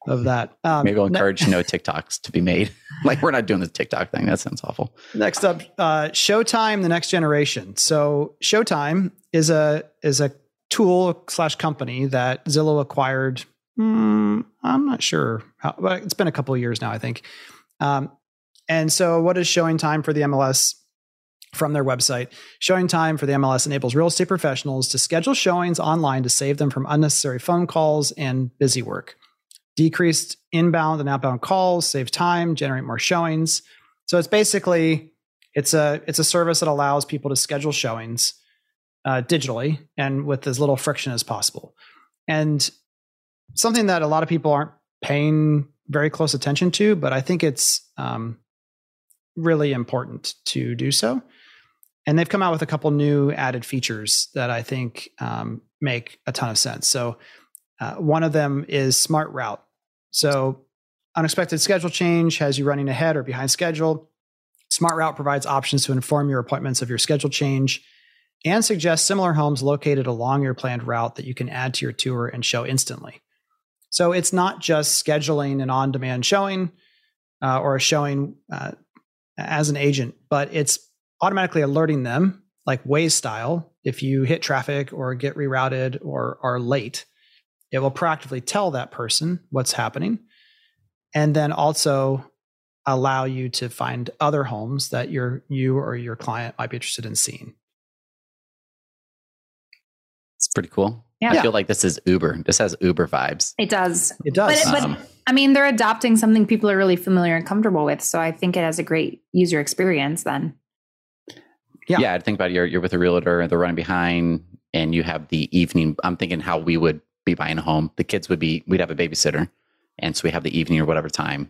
of that. Maybe we'll encourage no TikToks to be made. Like we're not doing the TikTok thing. That sounds awful. Next up, ShowTime, the next generation. So ShowTime is a tool / company that Zillow acquired. I'm not sure how, but it's been a couple of years now, I think. And so what is ShowingTime for the MLS from their website? ShowingTime for the MLS enables real estate professionals to schedule showings online to save them from unnecessary phone calls and busy work. Decreased inbound and outbound calls, save time, generate more showings. So it's basically, it's a service that allows people to schedule showings digitally and with as little friction as possible. And something that a lot of people aren't paying very close attention to, but I think it's really important to do so. And they've come out with a couple new added features that I think make a ton of sense. So one of them is Smart Route. So unexpected schedule change has you running ahead or behind schedule. Smart Route provides options to inform your appointments of your schedule change and suggest similar homes located along your planned route that you can add to your tour and show instantly. So it's not just scheduling an on-demand showing or a showing as an agent, but it's automatically alerting them like Waze style. If you hit traffic or get rerouted or are late, it will proactively tell that person what's happening and then also allow you to find other homes that you or your client might be interested in seeing. It's pretty cool. Yeah. I feel like this is Uber. This has Uber vibes. It does. It does. But I mean, they're adopting something people are really familiar and comfortable with. So I think it has a great user experience then. Yeah. Yeah. I'd think about you're with a realtor and they're running behind and you have the evening. I'm thinking how we would be buying a home. The kids would be, we'd have a babysitter. And so we have the evening or whatever time.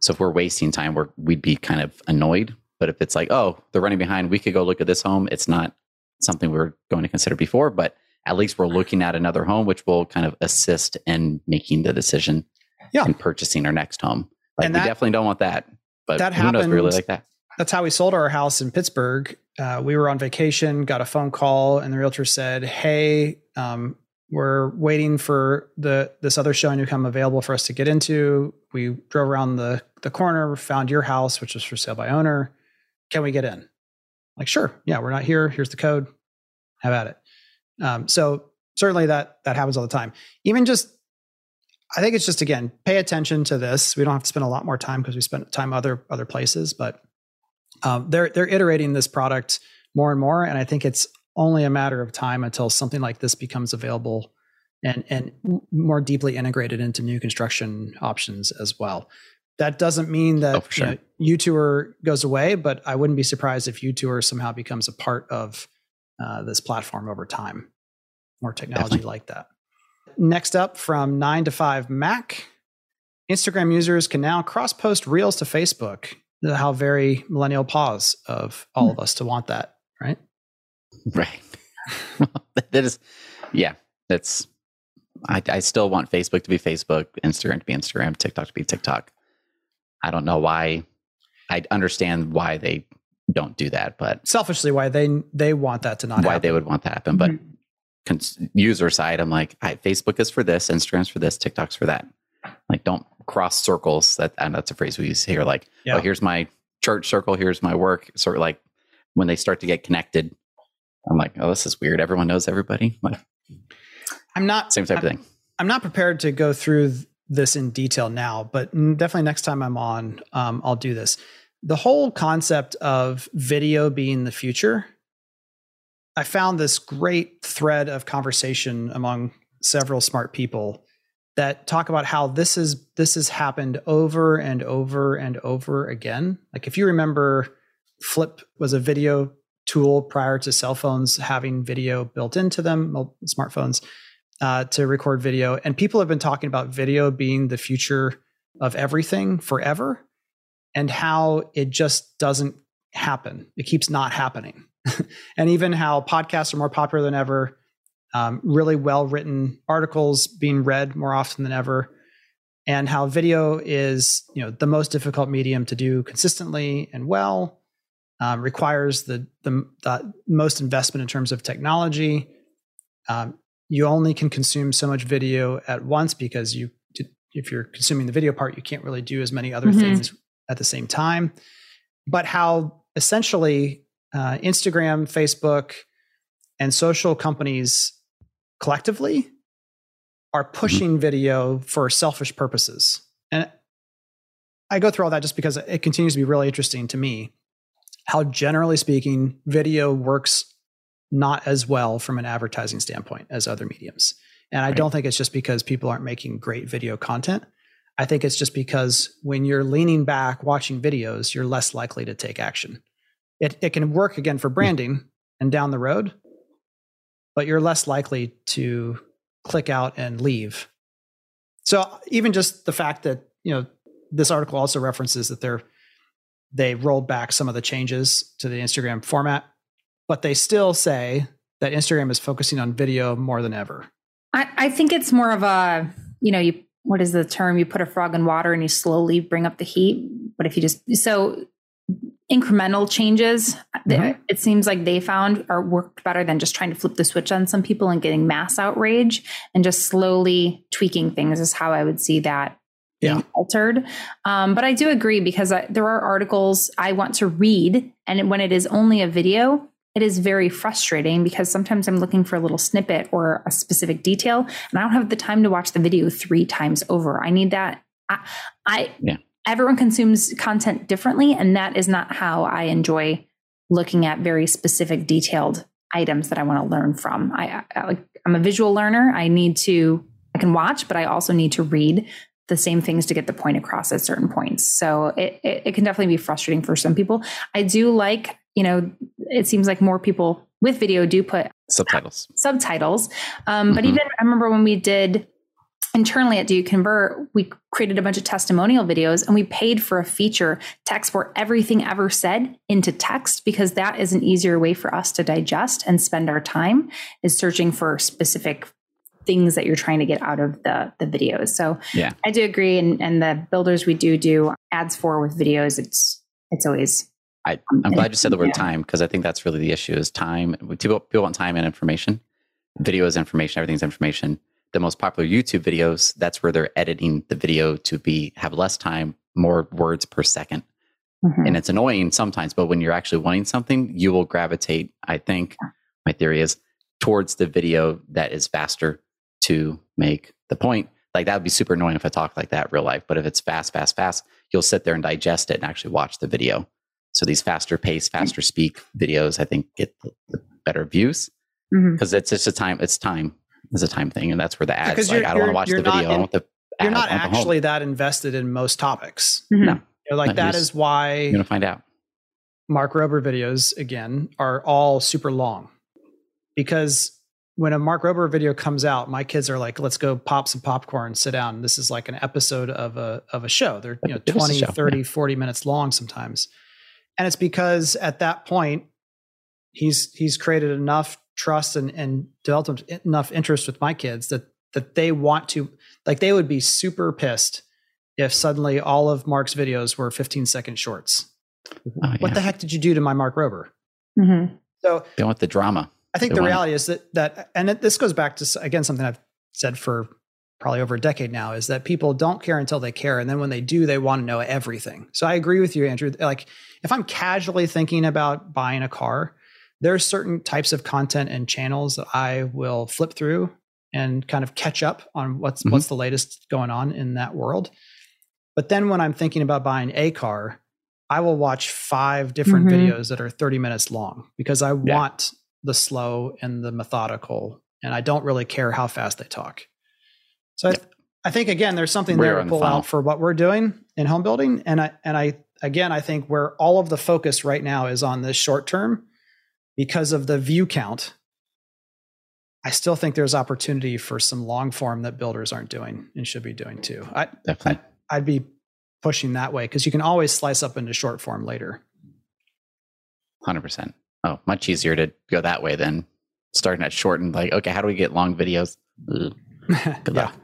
So if we're wasting time, we'd be kind of annoyed. But if it's like, oh, they're running behind, we could go look at this home. It's not something we were going to consider before, but at least we're looking at another home, which will kind of assist in making the decision and purchasing our next home. Like and we definitely don't want that, but that who knows if we really like that. That's how we sold our house in Pittsburgh. We were on vacation, got a phone call, and the realtor said, hey, we're waiting for this other showing to come available for us to get into. We drove around the corner, found your house, which was for sale by owner. Can we get in? Like, sure. Yeah, we're not here. Here's the code. Have at it. So certainly that happens all the time. Even just, I think it's just, again, pay attention to this. We don't have to spend a lot more time because we spent time other places, but they're iterating this product more and more. And I think it's only a matter of time until something like this becomes available and more deeply integrated into new construction options as well. That doesn't mean that U-Tour goes away, but I wouldn't be surprised if U-Tour somehow becomes a part of this platform over time, more technology like that. Next up from 9 to 5 Mac, Instagram users can now cross-post reels to Facebook. How very millennial pause of all of us to want that, right? Right. That is, yeah, that's, I still want Facebook to be Facebook, Instagram to be Instagram, TikTok to be TikTok. I don't know why. I understand why they don't do that, but selfishly why they want that to not happen. Why they would want that to happen. But user side, I'm like, Facebook is for this, Instagram's for this, TikTok's for that. Like, don't cross circles. That's a phrase we use here. Like, oh, here's my church circle, here's my work. Sort of like when they start to get connected, I'm like, oh, this is weird. Everyone knows everybody. Like, same type of thing. I'm not prepared to go through this in detail now, but definitely next time I'm on, I'll do this. The whole concept of video being the future, I found this great thread of conversation among several smart people that talk about how this has happened over and over and over again. Like, if you remember, Flip was a video tool prior to cell phones having video built into them, smartphones, to record video. And people have been talking about video being the future of everything forever and how it just doesn't happen. It keeps not happening. And even how podcasts are more popular than ever, really well-written articles being read more often than ever, and how video is, you know, the most difficult medium to do consistently and well, requires the most investment in terms of technology. You only can consume so much video at once because if you're consuming the video part, you can't really do as many other things at the same time. But how essentially Instagram, Facebook, and social companies collectively are pushing video for selfish purposes. And I go through all that just because it continues to be really interesting to me how, generally speaking, video works not as well from an advertising standpoint as other mediums. And I don't think it's just because people aren't making great video content. I think it's just because when you're leaning back watching videos, you're less likely to take action. It can work again for branding and down the road, but you're less likely to click out and leave. So even just the fact that, you know, this article also references that they rolled back some of the changes to the Instagram format, but they still say that Instagram is focusing on video more than ever. I think it's more of a, you know, what is the term? You put a frog in water and you slowly bring up the heat. But if you so incremental changes, it seems like they found are worked better than just trying to flip the switch on some people and getting mass outrage, and just slowly tweaking things is how I would see that being altered. But I do agree, because there are articles I want to read. And when it is only a video, it is very frustrating, because sometimes I'm looking for a little snippet or a specific detail, and I don't have the time to watch the video 3 times over. I need that. Everyone consumes content differently, and that is not how I enjoy looking at very specific, detailed items that I want to learn from. I'm a visual learner. I can watch, but I also need to read the same things to get the point across at certain points. So it can definitely be frustrating for some people. I do like, you know, it seems like more people with video do put subtitles. But even I remember when we did internally at Do You Convert, we created a bunch of testimonial videos, and we paid for a feature to export everything ever said into text, because that is an easier way for us to digest and spend our time, is searching for specific things that you're trying to get out of the videos. So I do agree. And the builders we do ads for with videos, it's always... I'm glad you said the word time, because I think that's really the issue, is time. People want time and information. Video is information. Everything's information. The most popular YouTube videos, that's where they're editing the video to have less time, more words per second. And it's annoying sometimes, but when you're actually wanting something, you will gravitate, I think, my theory is, towards the video that is faster to make the point. Like, that would be super annoying if I talked like that in real life. But if it's fast, you'll sit there and digest it and actually watch the video. So these faster pace, faster speak videos, I think, get the better views, because it's just a time. It's a time thing, and that's where the ads. Like, I don't want to watch the video. You're not actually that invested in most topics. No, you know, like, that is why you're gonna find out. Mark Rober videos again are all super long, because when a Mark Rober video comes out, my kids are like, "Let's go pop some popcorn, sit down." This is like an episode of a show. They're 20, 30, 40 minutes long sometimes. And it's because at that point, he's created enough trust and developed enough interest with my kids that they want to, like, they would be super pissed if suddenly all of Mark's videos were 15-second shorts. What the heck did you do to my Mark Rober? So they want the drama. I think the reality is that, and this goes back to, again, something I've said for probably over a decade now, is that people don't care until they care. And then when they do, they want to know everything. So I agree with you, Andrew. Like, if I'm casually thinking about buying a car, there are certain types of content and channels that I will flip through and kind of catch up on what's the latest going on in that world. But then when I'm thinking about buying a car, I will watch 5 different videos that are 30 minutes long, because I want the slow and the methodical, and I don't really care how fast they talk. So I think, again, there's something there to pull out for what we're doing in home building. I think where all of the focus right now is on this short term, because of the view count, I still think there's opportunity for some long form that builders aren't doing and should be doing too. I, Definitely. I'd be pushing that way because you can always slice up into short form later. 100%. Oh, much easier to go that way than starting at short and like, okay, how do we get long videos? Good luck.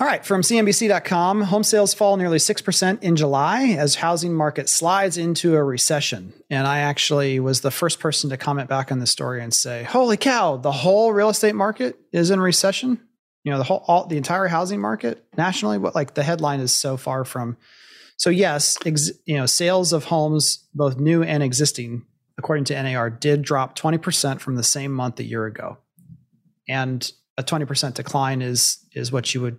All right, from CNBC.com, home sales fall nearly 6% in July as housing market slides into a recession. And I actually was the first person to comment back on the story and say, holy cow, the whole real estate market is in recession. You know, the entire housing market nationally, what like the headline is so far from. So yes, sales of homes, both new and existing, according to NAR, did drop 20% from the same month a year ago. And a 20% decline is what you would,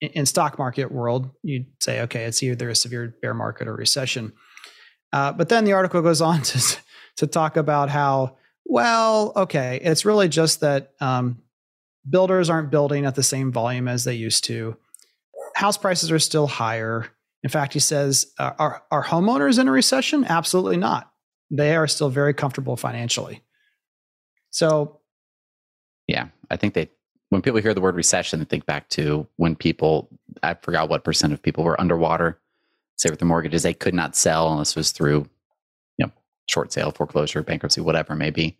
in stock market world, you'd say, okay, it's either a severe bear market or recession. But then the article goes on to talk about how, well, okay, it's really just that builders aren't building at the same volume as they used to. House prices are still higher. In fact, he says, are homeowners in a recession? Absolutely not. They are still very comfortable financially. So, yeah, I think when people hear the word recession, they think back to when people, I forgot what percent of people were underwater, say with their mortgages, they could not sell unless it was through, short sale, foreclosure, bankruptcy, whatever it may be.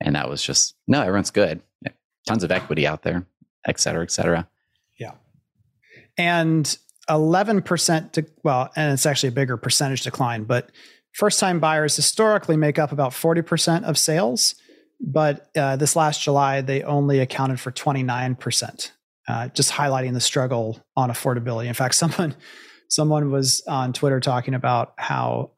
And that was just, no, everyone's good. Tons of equity out there, et cetera, et cetera. Yeah. And 11%, and it's actually a bigger percentage decline, but first-time buyers historically make up about 40% of sales. But this last July, they only accounted for 29%, just highlighting the struggle on affordability. In fact, someone was on Twitter talking about how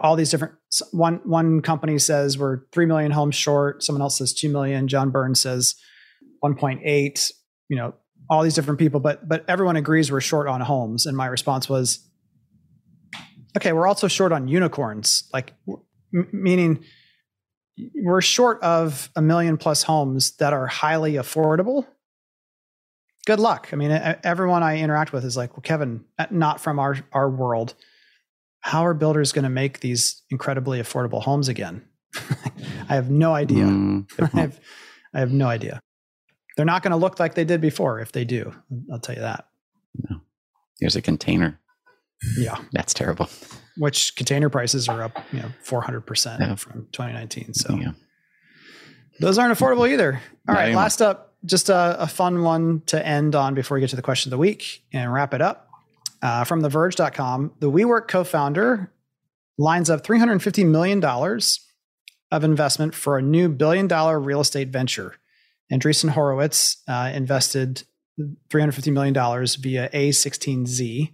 all these different. One company says we're 3 million homes short. Someone else says 2 million. John Burns says 1.8. All these different people, but everyone agrees we're short on homes. And my response was, okay, we're also short on unicorns, like meaning. We're short of 1 million plus homes that are highly affordable. Good luck. I mean, everyone I interact with is like, well, Kevin, not from our world. How are builders going to make these incredibly affordable homes again? I have no idea. I have no idea. They're not going to look like they did before if they do. I'll tell you that. No. Here's a container. Yeah. That's terrible. Which container prices are up, 400% from 2019. So those aren't affordable either. All right. Last up, just a fun one to end on before we get to the question of the week and wrap it up. From TheVerge.com, the WeWork co-founder lines up $350 million of investment for a new billion-dollar real estate venture. Andreessen Horowitz invested $350 million via A16Z,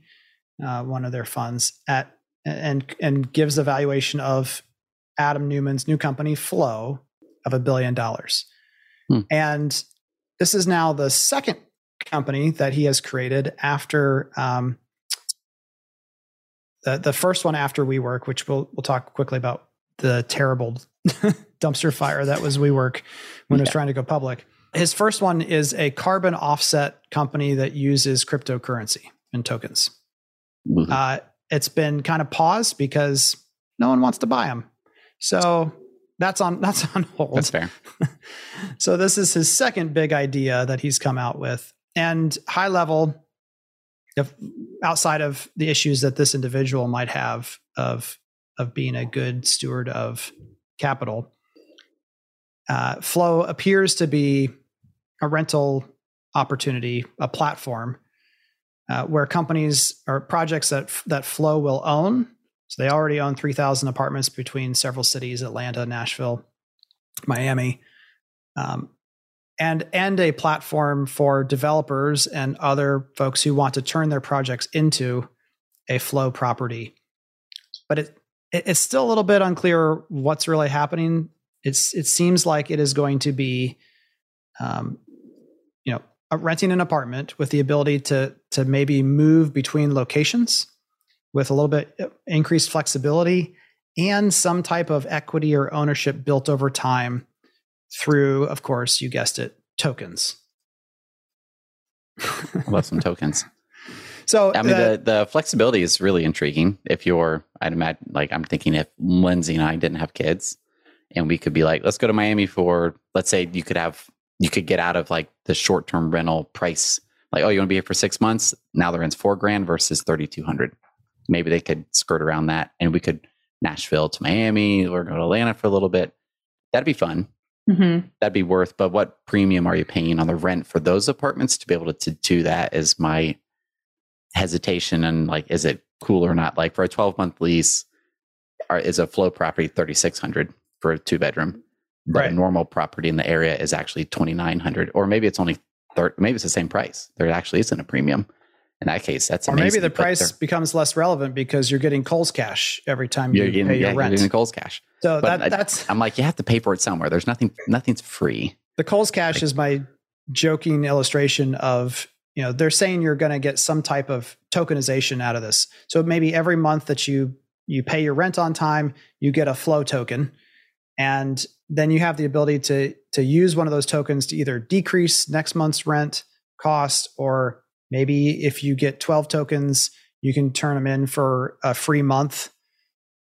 one of their funds and gives a valuation of Adam Newman's new company, Flow, of $1 billion. And this is now the second company that he has created after the first one after WeWork, which we'll talk quickly about the terrible dumpster fire that was WeWork when it was trying to go public. His first one is a carbon offset company that uses cryptocurrency and tokens. Mm-hmm. It's been kind of paused because no one wants to buy them. So that's on hold. That's fair. So this is his second big idea that he's come out with. And high level, outside of the issues that this individual might have of being a good steward of capital, Flow appears to be a rental opportunity, a platform, where companies or projects that Flow will own. So they already own 3,000 apartments between several cities, Atlanta, Nashville, Miami, and a platform for developers and other folks who want to turn their projects into a Flow property. But it's still a little bit unclear what's really happening. It seems like it is going to be, renting an apartment with the ability to maybe move between locations with a little bit increased flexibility and some type of equity or ownership built over time through, of course, you guessed it, tokens. I love some tokens. So I mean, the flexibility is really intriguing. If you're, I'd imagine, like I'm thinking if Lindsay and I didn't have kids and we could be like, let's go to Miami for, let's say you could get out of like the short-term rental price like, oh, you want to be here for 6 months? Now the rent's $4,000 versus $3,200. Maybe they could skirt around that, and we could Nashville to Miami or go to Atlanta for a little bit. That'd be fun. Mm-hmm. That'd be worth. But what premium are you paying on the rent for those apartments to be able to do that is my hesitation. And like, is it cool or not? Like for a 12-month lease, is a Flow property $3,600 for a 2-bedroom? But right. A normal property in the area is actually $2,900, or maybe it's only maybe it's the same price. There actually isn't a premium in that case. That's amazing. Or maybe the price becomes less relevant because you're getting Kohl's cash every time you pay your rent. You're getting Kohl's cash. So I'm like, you have to pay for it somewhere. There's nothing's free. The Kohl's cash is my joking illustration of, you know, they're saying you're going to get some type of tokenization out of this. So maybe every month that you pay your rent on time, you get a Flow token. And then you have the ability to use one of those tokens to either decrease next month's rent cost, or maybe if you get 12 tokens, you can turn them in for a free month.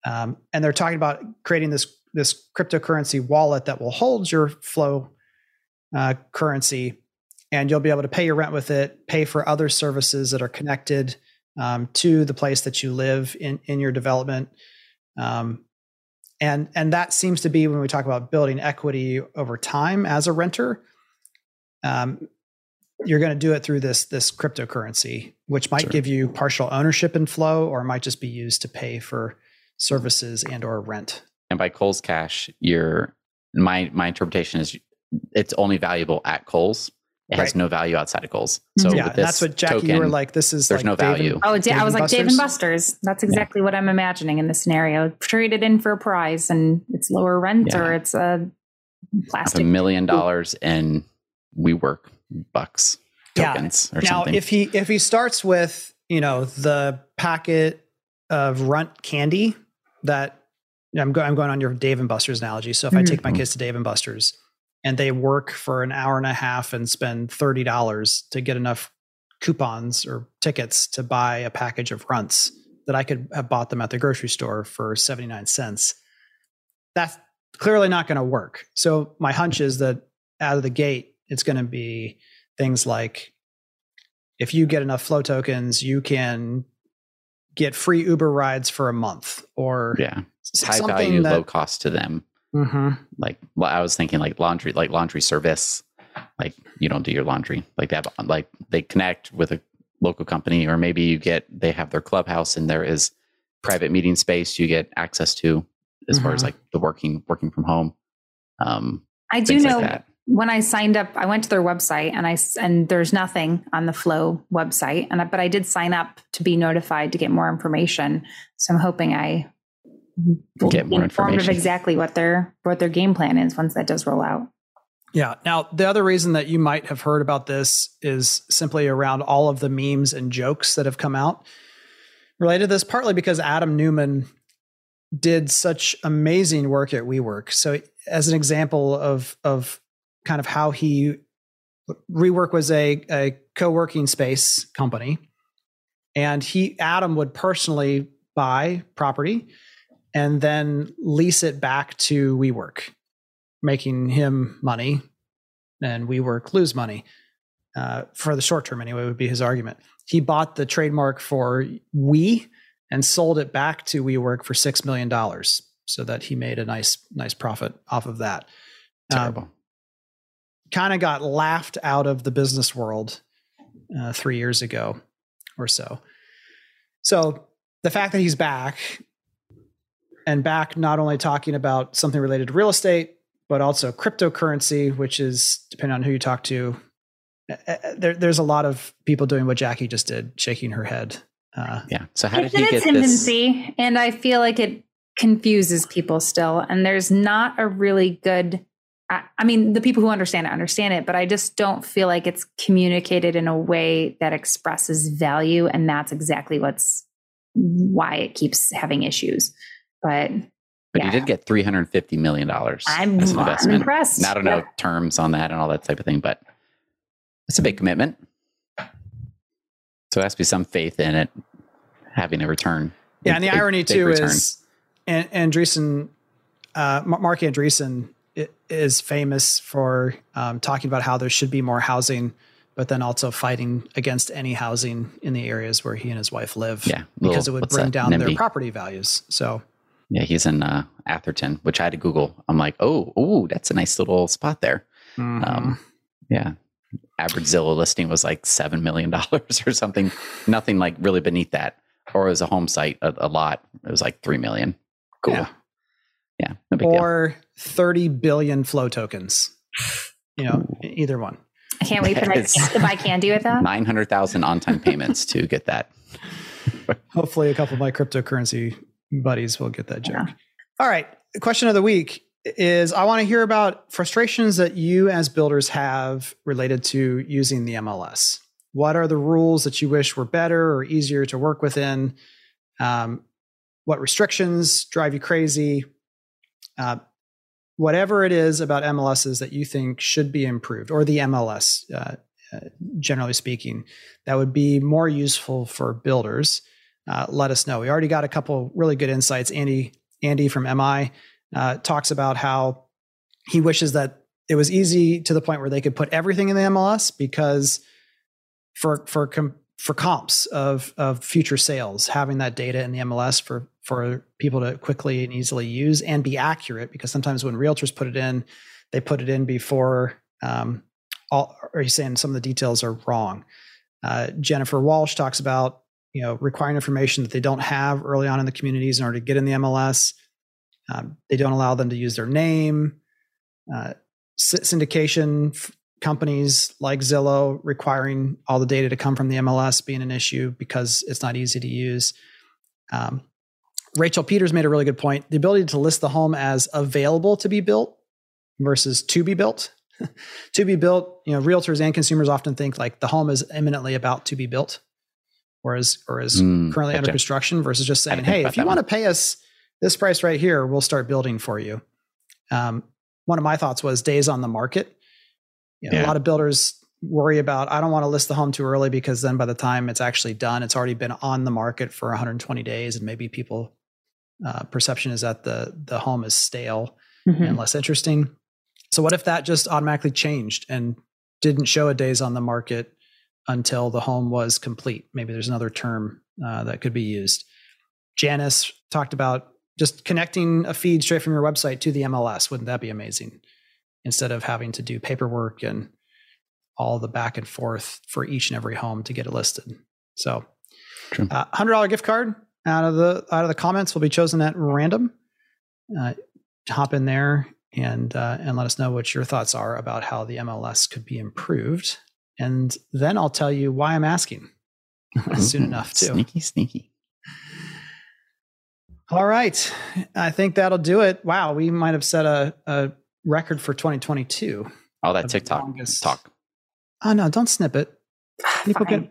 And they're talking about creating this cryptocurrency wallet that will hold your Flow currency, and you'll be able to pay your rent with it, pay for other services that are connected to the place that you live in your development. And that seems to be, when we talk about building equity over time as a renter, you're going to do it through this cryptocurrency, which might give you partial ownership in Flow, or might just be used to pay for services and or rent. And by Kohl's cash, my interpretation is it's only valuable at Kohl's. It has no value outside of Kohl's. So yeah, that's what Jackie, you were like, this is, there's like no value. I was like Dave and Buster's. That's exactly what I'm imagining in this scenario. Trade it in for a prize, and it's lower rent, or it's a plastic. That's $1 million in WeWork bucks tokens or something. Now, if he starts with, you know, the packet of runt candy that I'm going on your Dave and Buster's analogy. So if I take my kids to Dave and Buster's, and they work for an hour and a half and spend $30 to get enough coupons or tickets to buy a package of runts that I could have bought them at the grocery store for 79 cents. That's clearly not going to work. So my hunch is that out of the gate, it's going to be things like, if you get enough Flow tokens, you can get free Uber rides for a month, or high value, low cost to them. Mm-hmm. Like, well, I was thinking like laundry service, like you don't do your laundry like that, like they connect with a local company, or maybe they have their clubhouse and there is private meeting space you get access to as far as like the working from home. I do know like when I signed up, I went to their website and there's nothing on the Flow website, but I did sign up to be notified to get more information. So I'm hoping we'll get more information of exactly what their game plan is once that does roll out. Yeah. Now, the other reason that you might have heard about this is simply around all of the memes and jokes that have come out related to this, partly because Adam Newman did such amazing work at WeWork. So as an example of kind of how WeWork was a co-working space company, and Adam would personally buy property and then lease it back to WeWork, making him money and WeWork lose money. For the short term anyway, would be his argument. He bought the trademark for We and sold it back to WeWork for $6 million so that he made a nice profit off of that. Terrible. Kind of got laughed out of the business world 3 years ago or so. So the fact that he's back... And back not only talking about something related to real estate, but also cryptocurrency, which is, depending on who you talk to, there's a lot of people doing what Jackie just did, shaking her head. So how did you get this? And I feel like it confuses people still. And there's not a really good... I mean, the people who understand it, but I just don't feel like it's communicated in a way that expresses value. And that's exactly why it keeps having issues. But you did get $350 million as an investment. I'm impressed. Now, I don't know terms on that and all that type of thing, but it's a big commitment. So it has to be some faith in it, having a return. Yeah, and the irony too is Andreessen, Mark Andreessen is famous for talking about how there should be more housing but then also fighting against any housing in the areas where he and his wife live, because it would bring down their property values. So yeah, he's in Atherton, which I had to Google. I'm like, oh, that's a nice little spot there. Mm-hmm. Yeah. Average Zillow listing was like $7 million or something. Nothing like really beneath that. Or it was a home site, a lot. It was like $3 million. Cool. Yeah. No big deal. 30 billion Flow tokens. You know, either one. I can't wait for my chance to buy candy with that. 900,000 on-time payments to get that. Hopefully a couple of my cryptocurrency buddies will get that joke. Yeah. All right. The question of the week is, I want to hear about frustrations that you as builders have related to using the MLS. What are the rules that you wish were better or easier to work within? What restrictions drive you crazy? Whatever it is about MLSs that you think should be improved, or the MLS, generally speaking, that would be more useful for builders, let us know. We already got a couple really good insights. Andy from MI talks about how he wishes that it was easy to the point where they could put everything in the MLS, because for comps of future sales, having that data in the MLS for people to quickly and easily use and be accurate, because sometimes when realtors put it in, they put it in before, are you saying some of the details are wrong? Jennifer Walsh talks about, requiring information that they don't have early on in the communities in order to get in the MLS. They don't allow them to use their name. Syndication companies like Zillow requiring all the data to come from the MLS being an issue because it's not easy to use. Rachel Peters made a really good point. The ability to list the home as available to be built versus to be built. To be built, realtors and consumers often think like the home is imminently about to be built, or is currently under construction, versus just saying, hey, if you want to pay us this price right here, we'll start building for you. One of my thoughts was days on the market. A lot of builders worry about, I don't want to list the home too early, because then by the time it's actually done, it's already been on the market for 120 days. And maybe people perception is that the home is stale and less interesting. So what if that just automatically changed and didn't show a days on the market until the home was complete? Maybe there's another term that could be used. Janice talked about just connecting a feed straight from your website to the MLS. Wouldn't that be amazing? Instead of having to do paperwork and all the back and forth for each and every home to get it listed. So $100 gift card out of the comments will be chosen at random. Hop in there and let us know what your thoughts are about how the MLS could be improved. And then I'll tell you why I'm asking soon enough too. Sneaky. All right. I think that'll do it. Wow. We might've set a record for 2022. All that TikTok talk. Oh no, don't snip it. People can,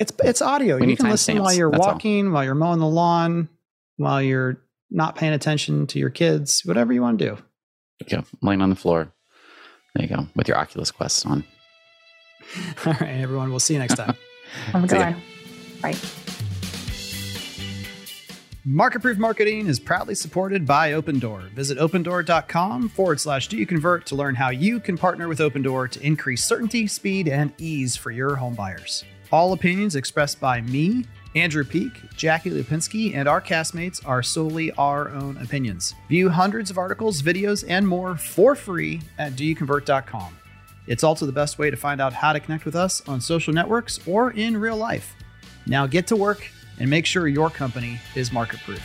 it's audio. You can listen while you're walking, while you're mowing the lawn, while you're not paying attention to your kids, whatever you want to do. There you go. Laying on the floor. There you go. With your Oculus Quest on. All right, everyone. We'll see you next time. I'm going. Bye. Marketproof Marketing is proudly supported by Opendoor. Visit opendoor.com/doyouconvert to learn how you can partner with Opendoor to increase certainty, speed, and ease for your home buyers. All opinions expressed by me, Andrew Peek, Jackie Lipinski, and our castmates are solely our own opinions. View hundreds of articles, videos, and more for free at doyouconvert.com. It's also the best way to find out how to connect with us on social networks or in real life. Now get to work and make sure your company is market-proof.